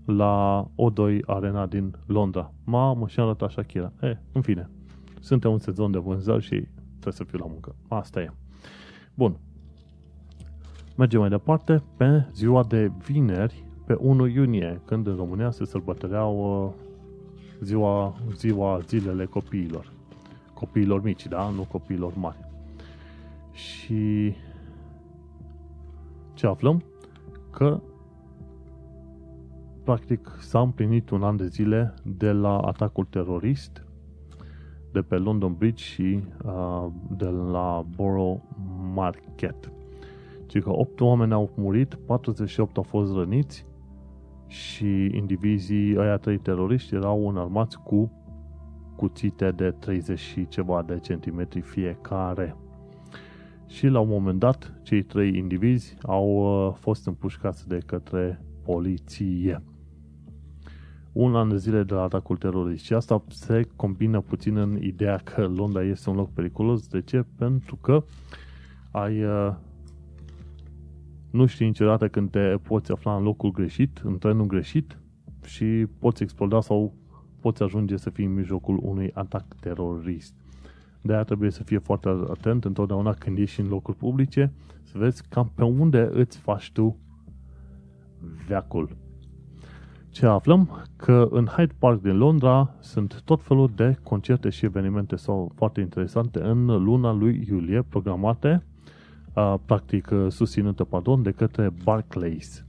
la O2 Arena din Londra. Mamă, și-a arătat Shakira. În fine, suntem un sezon de vânzări și trebuie să fiu la muncă. Asta e. Bun. Mergem mai departe pe ziua de vineri, pe 1 iunie, când în România se sărbătoreau zilele copiilor. Copiilor mici, da? Nu copiilor mari. Și ce aflăm? Că practic s-a împlinit un an de zile de la atacul terorist de pe London Bridge și de la Borough Market. Circa 8 oameni au murit, 48 au fost răniți și indivizii, aia 3 teroriști, erau înarmați cu cuțite de 30 și ceva de centimetri fiecare. Și la un moment dat, cei 3 indivizi au fost împușcați de către poliție. Un an de zile de la atacul terorist. Și asta se combină puțin în ideea că Londra este un loc periculos. De ce? Pentru că ai Nu știi niciodată când te poți afla în locul greșit, în trenul greșit și poți exploda sau poți ajunge să fii în mijlocul unui atac terorist. De-aia trebuie să fii foarte atent întotdeauna când ieși în locuri publice, să vezi cam pe unde îți faci tu veacul. Ce aflăm? Că în Hyde Park din Londra sunt tot felul de concerte și evenimente sau foarte interesante în luna lui iulie programate, practic susținută, de către Barclays.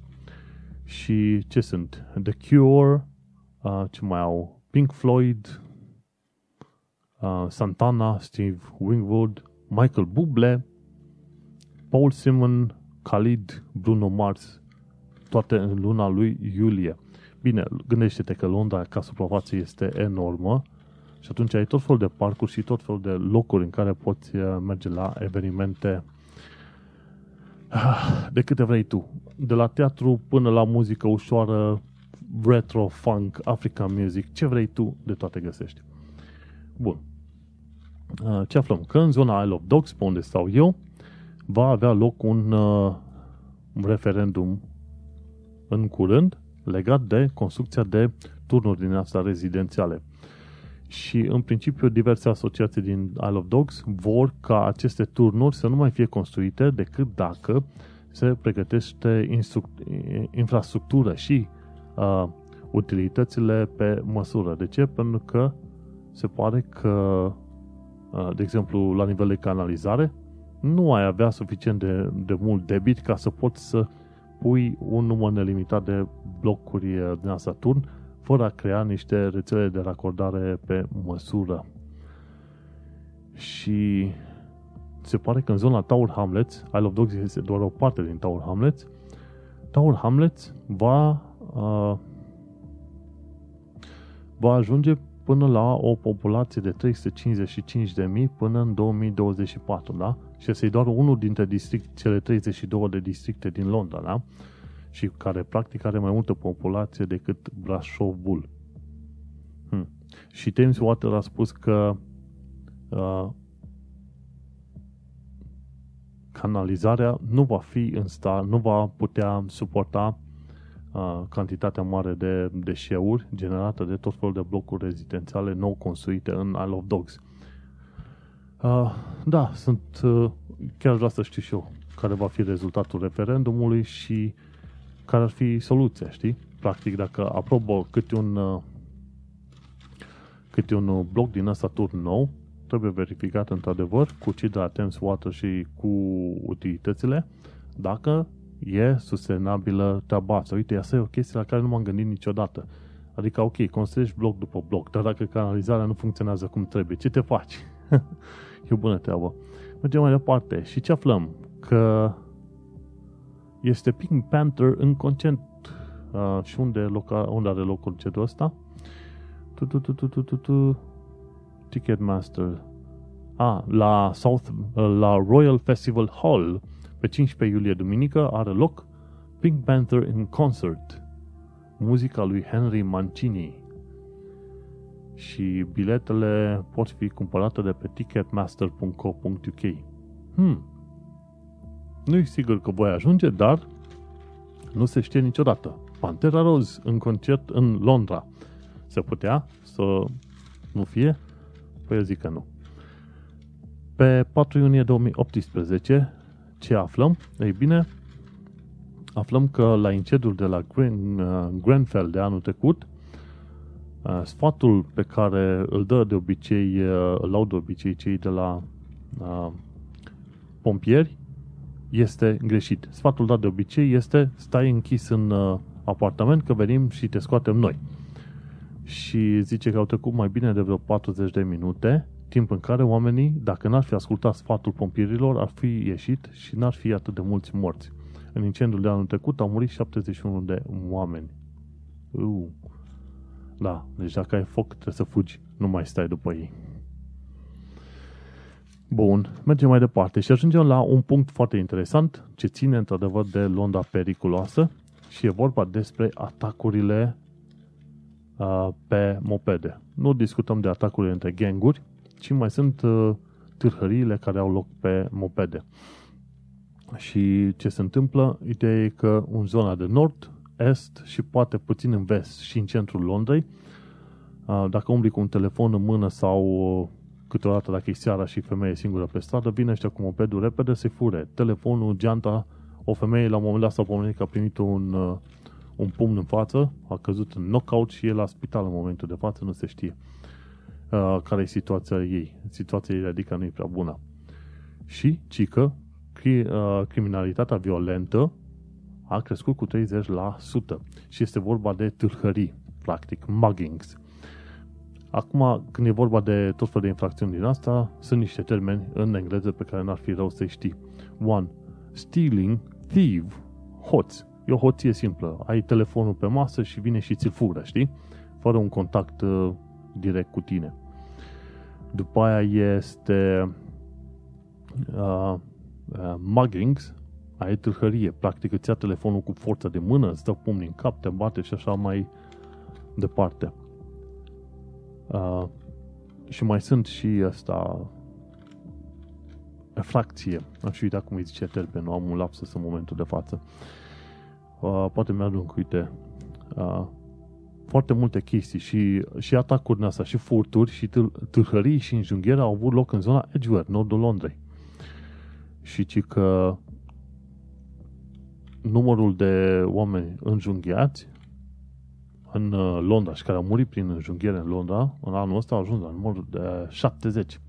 Și ce sunt? The Cure, ce mai au? Pink Floyd, Santana, Steve Winwood, Michael Bublé, Paul Simon, Khalid, Bruno Mars, toate în luna lui iulie. Bine, gândește-te că Londra ca suprafață este enormă și atunci ai tot felul de parcuri și tot felul de locuri în care poți merge la evenimente de câte vrei tu. De la teatru până la muzică ușoară, retro, funk, African music, ce vrei tu, de toate găsești. Bun. Ce aflăm? Că în zona Isle of Dogs, pe unde stau eu, va avea loc un referendum în curând legat de construcția de turnuri din asta rezidențiale. Și în principiu diverse asociații din Isle of Dogs vor ca aceste turnuri să nu mai fie construite decât dacă se pregătește infrastructură și utilitățile pe măsură. De ce? Pentru că se pare că, de exemplu, la nivel de canalizare, nu ai avea suficient de mult debit ca să poți să pui un număr nelimitat de blocuri din asta turn, fără a crea niște rețele de racordare pe măsură. Și se pare că în zona Tower Hamlets, Isle of Dogs este doar o parte din Tower Hamlets, Tower Hamlets va ajunge până la o populație de 355.000 până în 2024, da? Și este doar unul dintre cele 32 de districte din Londra, da? Și care practic are mai multă populație decât Brașovul. Și Thames Water a spus că canalizarea nu va putea suporta cantitatea mare de deșeuri generată de tot felul de blocuri rezidențiale nou construite în Isle of Dogs. Da, chiar aș vrea să știu și eu care va fi rezultatul referendumului și care ar fi soluția, știi? Practic, dacă aprobă câte un bloc din ăsta turn nou, trebuie verificat într-adevăr cu cei de la Thames Water și cu utilitățile, dacă e sustenabilă treaba asta. Uite, asta e o chestie la care nu m-am gândit niciodată. Adică, ok, construiești bloc după bloc, dar dacă canalizarea nu funcționează cum trebuie, ce te faci? E o bună treabă. Mergem mai departe. Și ce aflăm? Că este Pink Panther în concert. Și unde are loc concertul ăsta? Ticketmaster. La Royal Festival Hall. Pe 15 iulie, duminică, are loc Pink Panther in Concert, muzica lui Henry Mancini. Și biletele pot fi cumpărate de pe ticketmaster.co.uk. Nu-i sigur că voi ajunge, dar nu se știe niciodată. Pantera Roz în concert în Londra. Se putea să nu fie? Păi eu zic că nu. Pe 4 iunie 2018, ce aflăm? Ei bine, aflăm că la incendiul de la Grenfell de anul trecut, sfatul pe care îl au de obicei cei de la pompieri este greșit. Sfatul dat de obicei este stai închis în apartament că venim și te scoatem noi. Și zice că au trecut mai bine de vreo 40 de minute, timp în care oamenii, dacă n-ar fi ascultat sfatul pompierilor, ar fi ieșit și n-ar fi atât de mulți morți. În incendiul de anul trecut au murit 71 de oameni. Da, deci dacă ai foc trebuie să fugi, nu mai stai după ei. Bun, mergem mai departe și ajungem la un punct foarte interesant ce ține într-adevăr de Londra periculoasă și e vorba despre atacurile pe mopede. Nu discutăm de atacurile între ganguri, ci mai sunt târhăriile care au loc pe mopede. Și ce se întâmplă? Ideea e că în zona de nord, est și poate puțin în vest și în centrul Londrei, dacă umbli cu un telefon în mână sau câteodată dacă e seara și femeie singură pe stradă, vine ăștia cu mopedul repede, se fure telefonul, geanta. O femeie la un moment dat s-a pomenit că a primit un pumn în față, a căzut în knockout și e la spital în momentul de față, nu se știe care e situația ei. Situația ei, adică, nu e prea bună. Și, cică, criminalitatea violentă a crescut cu 30% și este vorba de tâlhării, practic, muggings. Acum, când e vorba de tot felul de infracțiuni din asta, sunt niște termeni în engleză pe care n-ar fi rău să-i știi. 1. Stealing, thief, hoți. E o hoție simplă. Ai telefonul pe masă și vine și ți-l fură, știi? Fără un contact direct cu tine. După aia este muggings, ai tâlhărie. Practic îți ia telefonul cu forță de mână, îți dă pumni în cap, te bate și așa mai departe. Și mai sunt și asta efracție. Am și uitat cum îi zice termenul, am un lapsus în momentul de față. Poate mi-adunc, uite, foarte multe chestii și atacuri din astea, și furturi, și tâlhării, și înjunghiere au avut loc în zona Edgware, nordul Londrei. Și ci că numărul de oameni înjunghiați în Londra și care au murit prin înjunghiere în Londra, în anul ăsta a ajuns la numărul de 70.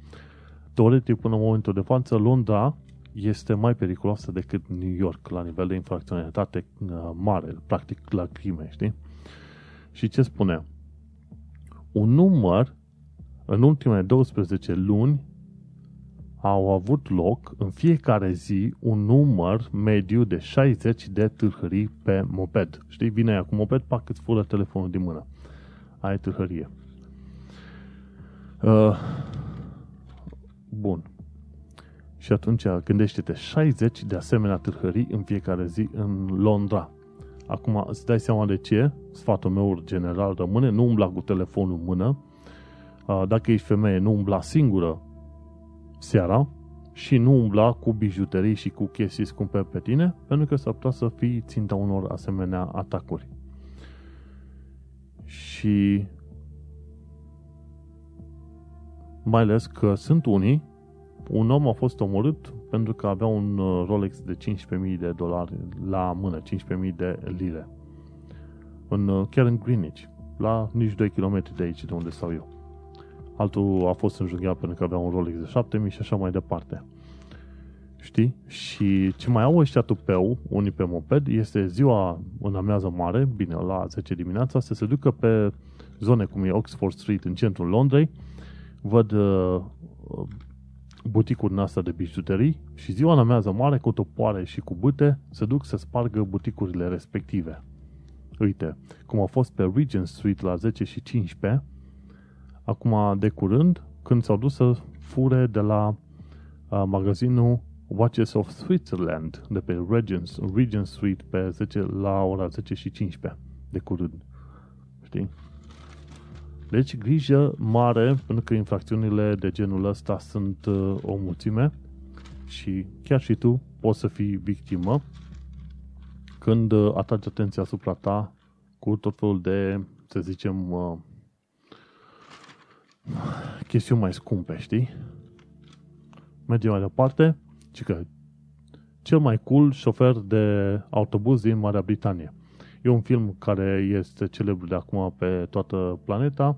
Teoretic, până în momentul de față, Londra este mai periculoasă decât New York la nivel de infracționalitate mare, practic la crime, știi? Și ce spune? Un număr, în ultimele 12 luni, au avut loc în fiecare zi un număr mediu de 60 de tâlhării pe moped. Știi, vine aia cu moped, pac, îți fură telefonul din mână. Ai tâlhărie. Bun. Și atunci gândește-te, 60 de asemenea tâlhării în fiecare zi în Londra. Acum îți dai seama de ce? Sfatul meu general rămâne, nu umbla cu telefonul în mână. Dacă ești femeie, nu umbla singură seara și nu umbla cu bijuterii și cu chestii scumpe pe tine, pentru că s-ar putea să fii ținta unor asemenea atacuri. Și mai ales că sunt unii, un om a fost omorât pentru că avea un Rolex de $15,000 la mână, 15.000 de lire. Chiar în Greenwich, la nici 2 km de aici, de unde stau eu. Altul a fost înjunghiat pentru că avea un Rolex de 7.000 și așa mai departe. Știi? Și ce mai au ăștia tupeu, unii pe moped, este ziua în amiază mare, bine, la 10 dimineața, să se ducă pe zone cum e Oxford Street, în centrul Londrei, văd buticuri din astea de bijuterii și ziua în amiază mare, cu topoare și cu bâte, se duc să spargă buticurile respective. Uite, cum a fost pe Regent's Street la 10 și 15, acum de curând, când s-au dus să fure de la magazinul Watches of Switzerland de pe Regent's Street pe 10, la ora 10 și 15 de curând. Știi? Deci grijă mare, pentru că infracțiunile de genul ăsta sunt o mulțime și chiar și tu poți să fii victimă când atragi atenția asupra ta cu tot felul de, să zicem, chestiuni mai scumpe, știi? Mergem mai departe, ci că cel mai cool șofer de autobuz din Marea Britanie. E un film care este celebru de acum pe toată planeta.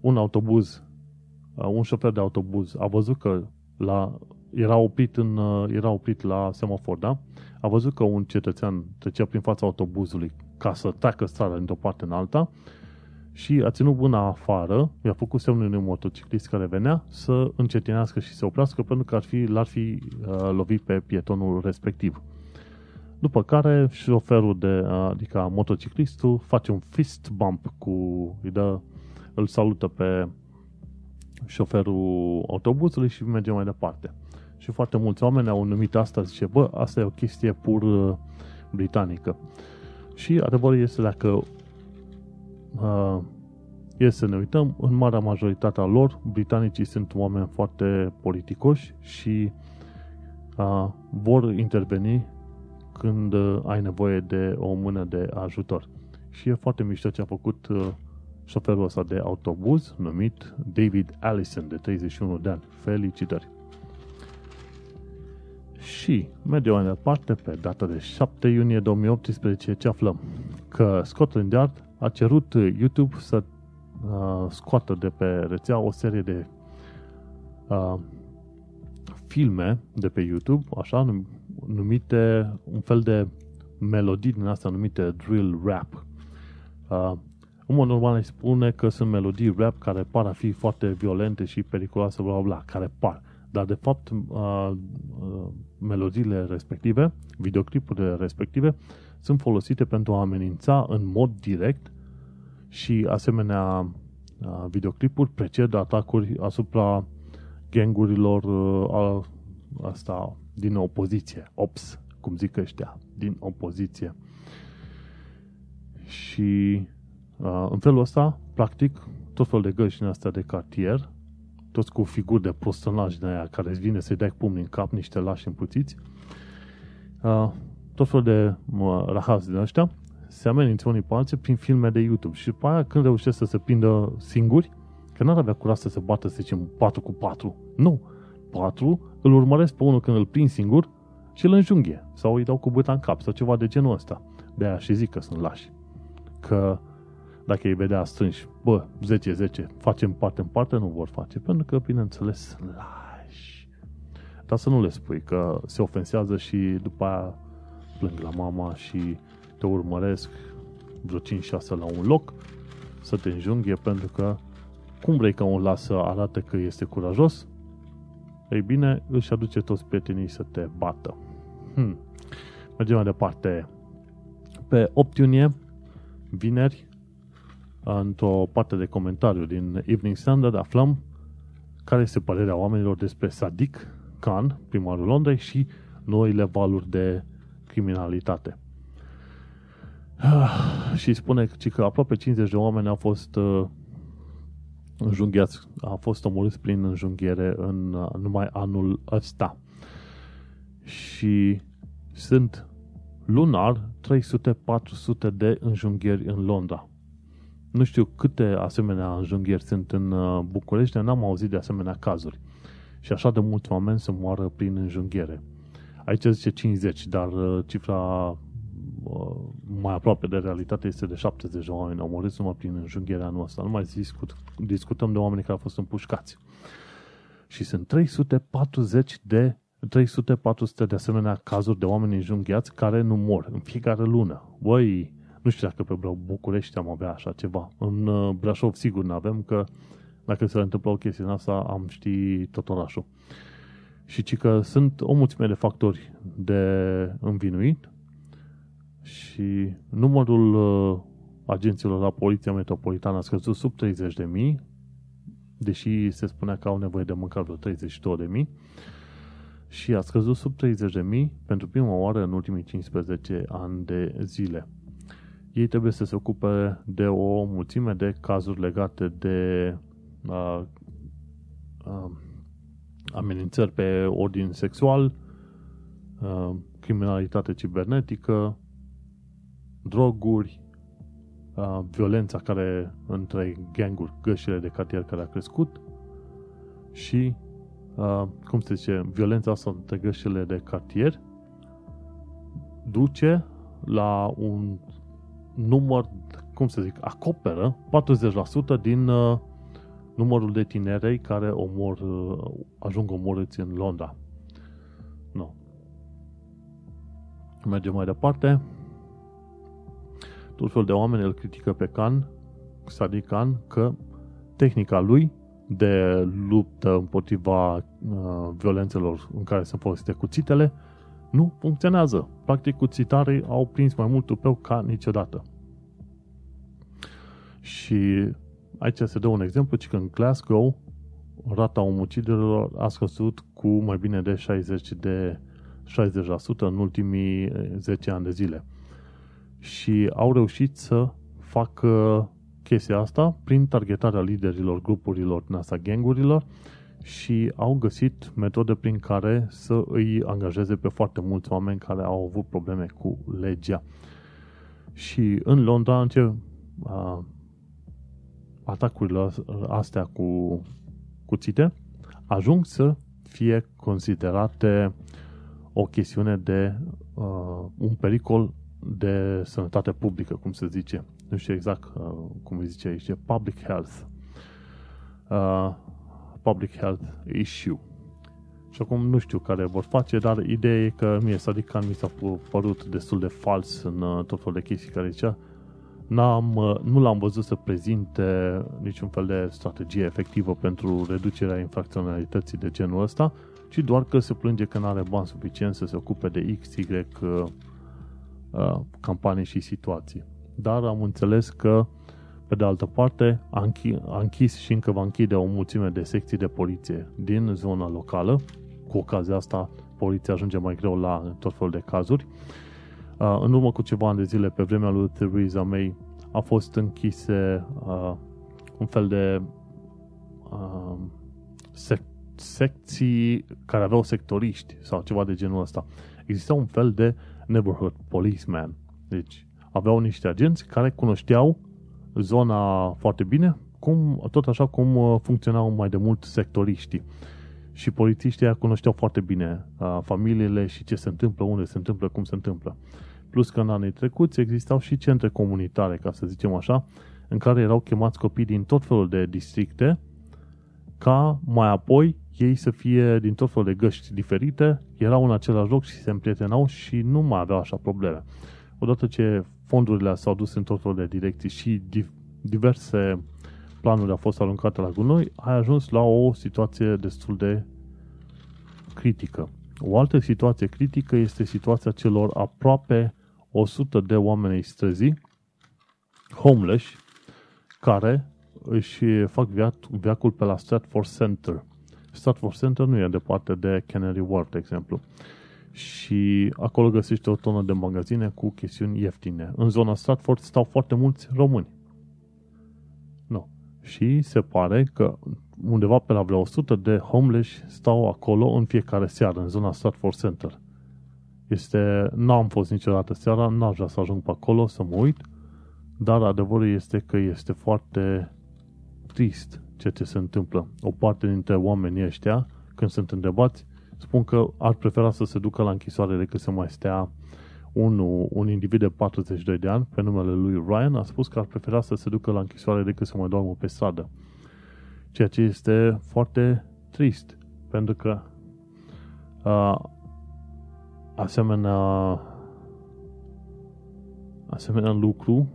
Un șofer de autobuz a văzut că era oprit la semafor, da? A văzut că un cetățean trecea prin fața autobuzului ca să treacă strada într-o parte în alta și a ținut mâna afară, i-a făcut semnul unui motociclist care venea să încetinească și să oprească pentru că l-ar fi lovit pe pietonul respectiv. După care șoferul adică motociclistul face un fist bump îl salută pe șoferul autobuzului și merge mai departe. Și foarte mulți oameni au numit asta, zice, bă, asta e o chestie pur britanică. Și adevărul este, dacă e să ne uităm, în marea majoritatea lor, britanicii sunt oameni foarte politicoși și vor interveni când ai nevoie de o mână de ajutor. Și e foarte mișto ce a făcut șoferul ăsta de autobuz numit David Allison, de 31 de ani. Felicitări! Și mergem mai departe, pe data de 7 iunie 2018, ce aflăm? Că Scotland Yard a cerut YouTube să scoată de pe rețea o serie de filme de pe YouTube, așa, numite un fel de melodii din astea numite drill rap. În mod normal îi spune că sunt melodii rap care par a fi foarte violente și periculoase, bla bla, care par. Dar de fapt melodiile respective, videoclipurile respective sunt folosite pentru a amenința în mod direct și asemenea videoclipuri preced atacuri asupra gangurilor asta din opoziție, ops, cum zic ăștia, din opoziție. Și în felul ăsta, practic, tot felul de găși din astea de cartier, toți cu figuri de prostănași din aia care îți vine să-i dai pumni în cap, niște lași împuțiți, tot felul de rahați din ăștia, se amenință unii pe alții prin filme de YouTube. Și după aia, când reușesc să se prindă singuri, că n-ar avea curaj să se bată, să zicem, 4 cu 4. Nu! 4 îl urmăresc pe unul când îl prind singur și îl înjunghie. Sau îi dau cu bâta în cap sau ceva de genul ăsta. De-aia și zic că sunt lași. Că dacă îi vedea strânși, bă, 10-10, facem parte în parte, nu vor face. Pentru că, bineînțeles, sunt lași. Dar să nu le spui că se ofensează și după aia plâng la mama și te urmăresc vreo 5-6 la un loc să te înjunghie pentru că cum vrei ca un las să arate că este curajos? Ei bine, își aduce toți prietenii să te bată. Mergem mai departe. Pe 8 iunie, vineri, într-o parte de comentariu din Evening Standard, aflăm care este părerea oamenilor despre Sadiq Khan, primarul Londrei, și noile valuri de criminalitate. Și spune că aproape 50 de oameni au fost înjunghiați, a fost omorât prin înjunghiere în numai anul ăsta. Și sunt lunar 300-400 de înjunghieri în Londra. Nu știu câte asemenea înjunghieri sunt în București, n-am auzit de asemenea cazuri. Și așa de mulți oameni se moară prin înjunghiere. Aici zice 50, dar cifra mai aproape de realitate este de 70 de oameni omorâți numai prin înjunghierea anul ăsta. Nu mai discutăm de oameni care au fost împușcați. Și sunt 300-400 de asemenea cazuri de oameni înjunghiați care nu mor în fiecare lună. Băi, nu știu dacă pe București am avea așa ceva. În Brașov sigur n-avem, că dacă se întâmplă o chestie în asta am ști tot orașul. Și ci că sunt o mulțime de factori de învinuit și numărul agenților la Poliția Metropolitană a scăzut sub 30.000, deși se spunea că au nevoie de măcar vreo 32.000, și a scăzut sub 30.000 pentru prima oară în ultimii 15 ani de zile. Ei trebuie să se ocupe de o mulțime de cazuri legate de amenințări pe ordin sexual, criminalitate cibernetică, droguri, violența care între ganguri, gășile de cartier care a crescut și, cum se zice, violența asta între gășile de cartier duce la un număr, cum să zic, acoperă 40% din numărul de tinerei care ajung omorâți în Londra. Nu. Mergem mai departe. Tot felul de oameni îl critică pe Sadiq Khan, că tehnica lui de luptă împotriva violențelor în care sunt folosite cuțitele nu funcționează. Practic, cuțitarii au prins mai mult tupeu ca niciodată. Și aici se dă un exemplu, ci că în Glasgow rata omucidelor a scăzut cu mai bine de 60% în ultimii 10 ani de zile. Și au reușit să facă chestia asta prin targetarea liderilor, grupurilor din asta, gangurilor și au găsit metode prin care să îi angajeze pe foarte mulți oameni care au avut probleme cu legea. Și în Londra atacurile astea cu cuțite ajung să fie considerate o chestiune de un pericol de sănătate publică, cum se zice. Nu știu exact cum se zice aici, public health. Public health issue. Și acum nu știu care vor face, dar ideea e că mie Sadiq Khan mi s-a părut destul de fals în tot felul de chestii care zicea. Nu l-am văzut să prezinte niciun fel de strategie efectivă pentru reducerea infracționalității de genul ăsta, ci doar că se plânge că nu are bani suficient să se ocupe de XY campanii și situații. Dar am înțeles că, pe de altă parte, a închis și încă va închide o mulțime de secții de poliție din zona locală. Cu ocazia asta, poliția ajunge mai greu la tot felul de cazuri. În urmă cu ceva ani de zile, pe vremea lui Theresa May, a fost închise un fel de secții care aveau sectoriști sau ceva de genul ăsta. Exista un fel de neighborhood policeman. Deci aveau niște agenți care cunoșteau zona foarte bine, tot așa cum funcționau mai de mult sectoriștii. Și polițiștii aia cunoșteau foarte bine familiile și ce se întâmplă, unde se întâmplă, cum se întâmplă. Plus că în anii trecuți existau și centre comunitare, ca să zicem așa, în care erau chemați copii din tot felul de districte, ca mai apoi ei să fie din tot felul de găști diferite, erau în același loc și se împrietenau și nu mai aveau așa probleme. Odată ce fondurile s-au dus în tot felul de direcții și diverse planuri au fost aruncate la gunoi, ai ajuns la o situație destul de critică. O altă situație critică este situația celor aproape 100 de oameni străzi, homeless, care își fac viacul pe la Stratford Center. Stratford Center nu e departe de Canary Wharf, de exemplu. Și acolo găsești o tonă de magazine cu chestiuni ieftine. În zona Stratford stau foarte mulți români. Nu. Și se pare că undeva pe la vreo 100 de homeless stau acolo în fiecare seară, în zona Stratford Center. N-am fost niciodată seara, n-aș vrea să ajung pe acolo să mă uit, dar adevărul este că este foarte trist ceea ce se întâmplă. O parte dintre oamenii ăștia, când sunt întrebați, spun că ar prefera să se ducă la închisoare decât să mai stea un individ de 42 de ani, pe numele lui Ryan, a spus că ar prefera să se ducă la închisoare decât să mai doarmă pe stradă. Ceea ce este foarte trist, pentru că asemenea lucru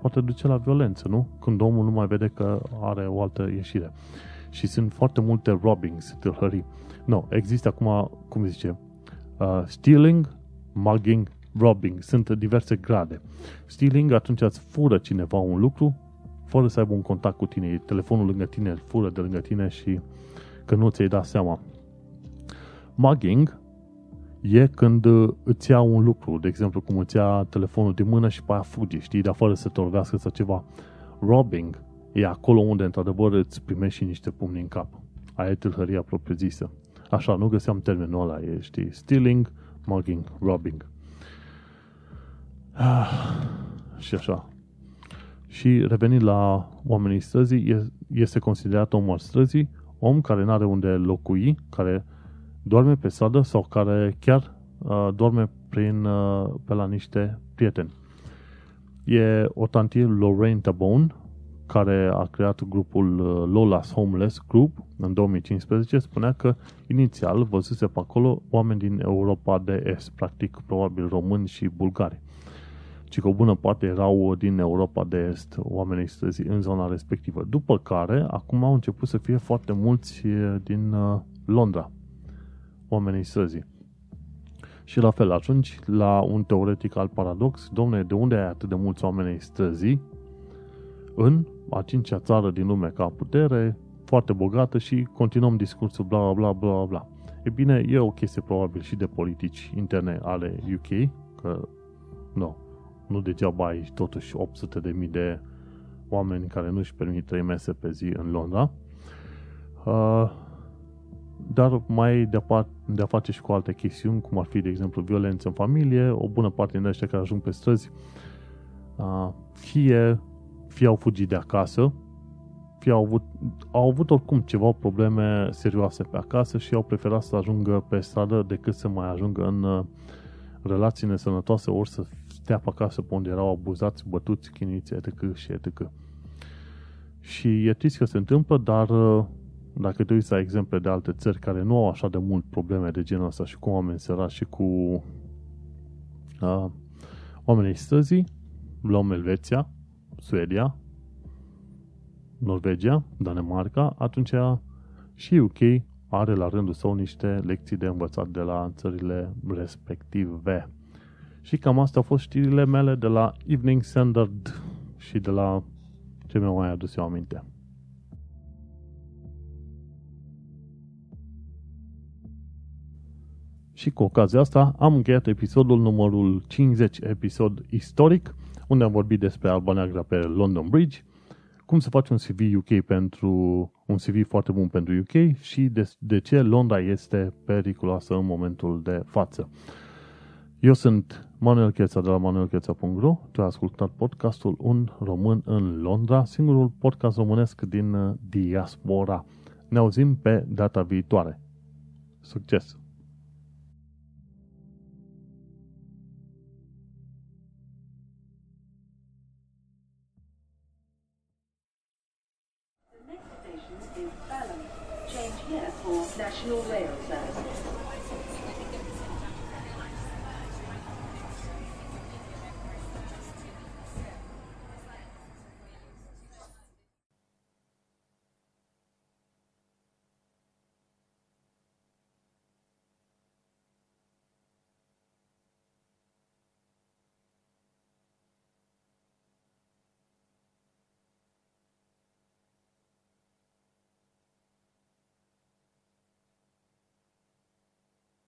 poate duce la violență, nu? Când omul nu mai vede că are o altă ieșire. Și sunt foarte multe robbings, tâlhării. No, există acum, cum zice, stealing, mugging, robbing. Sunt diverse grade. Stealing, atunci îți fură cineva un lucru fără să aibă un contact cu tine. E telefonul lângă tine, îl fură de lângă tine și că nu ți-ai dat seama. Mugging e când îți ia un lucru, de exemplu cum îți ia telefonul din mână și pe aia fugi, știi, dar fără să te orbească sau ceva. Robbing e acolo unde, într-adevăr, îți primești și niște pumni în cap. Aia e tâlhăria propriu-zisă. Așa, nu găseam termenul ăla, știi? Stealing, mugging, robbing. Și așa. Și revenind la oamenii străzii, este considerat om al străzii, om care n-are unde locui, care doarme pe stradă sau care chiar doarme pe la niște prieteni. E o tantie Lorraine Tabone, care a creat grupul Lola's Homeless Group în 2015, spunea că inițial văzuse pe acolo oameni din Europa de Est, practic probabil români și bulgari. Și că o bună parte erau din Europa de Est, oamenii străzi în zona respectivă. După care, acum au început să fie foarte mulți din Londra, oamenii străzi. Și la fel ajungi la un teoretic al paradox, domne, de unde ai atât de mulți oamenii străzi în a 5-a țară din lume ca putere, foarte bogată și continuăm discursul bla bla bla bla. E bine, e o chestie probabil și de politici interne ale UK, că nu degeaba ai totuși 800.000 de oameni care nu își permit 3 mese pe zi în Londra Dar mai de-a face și cu alte chestiuni, cum ar fi, de exemplu, violență în familie. O bună parte din ăștia care ajung pe străzi fie au fugit de acasă, fie au avut oricum ceva probleme serioase pe acasă și au preferat să ajungă pe stradă decât să mai ajungă în relații nesănătoase, ori să stea pe acasă pe unde erau abuzați, bătuți, chiniți, etc. și etc. Și e trist că se întâmplă, dar dacă te uiți la exemple de alte țări care nu au așa de mult probleme de genul ăsta și cu oameni sărași și cu oamenii străzii, luăm Elveția, Suedia, Norvegia, Danemarca, atunci și UK are la rândul său niște lecții de învățat de la țările respective. Și cam asta au fost știrile mele de la Evening Standard și de la ce mi-au mai adus eu aminte. Și cu ocazia asta am încheiat episodul numărul 50, episod istoric, unde am vorbit despre Alba Neagră pe London Bridge, cum să faci un CV UK un CV foarte bun pentru UK și de ce Londra este periculoasă în momentul de față. Eu sunt Manuel Cheța de la manuelcheța.ro. Tu ai ascultat podcastul Un Român în Londra, singurul podcast românesc din diaspora. Ne auzim pe data viitoare. Succes! National Rail Service.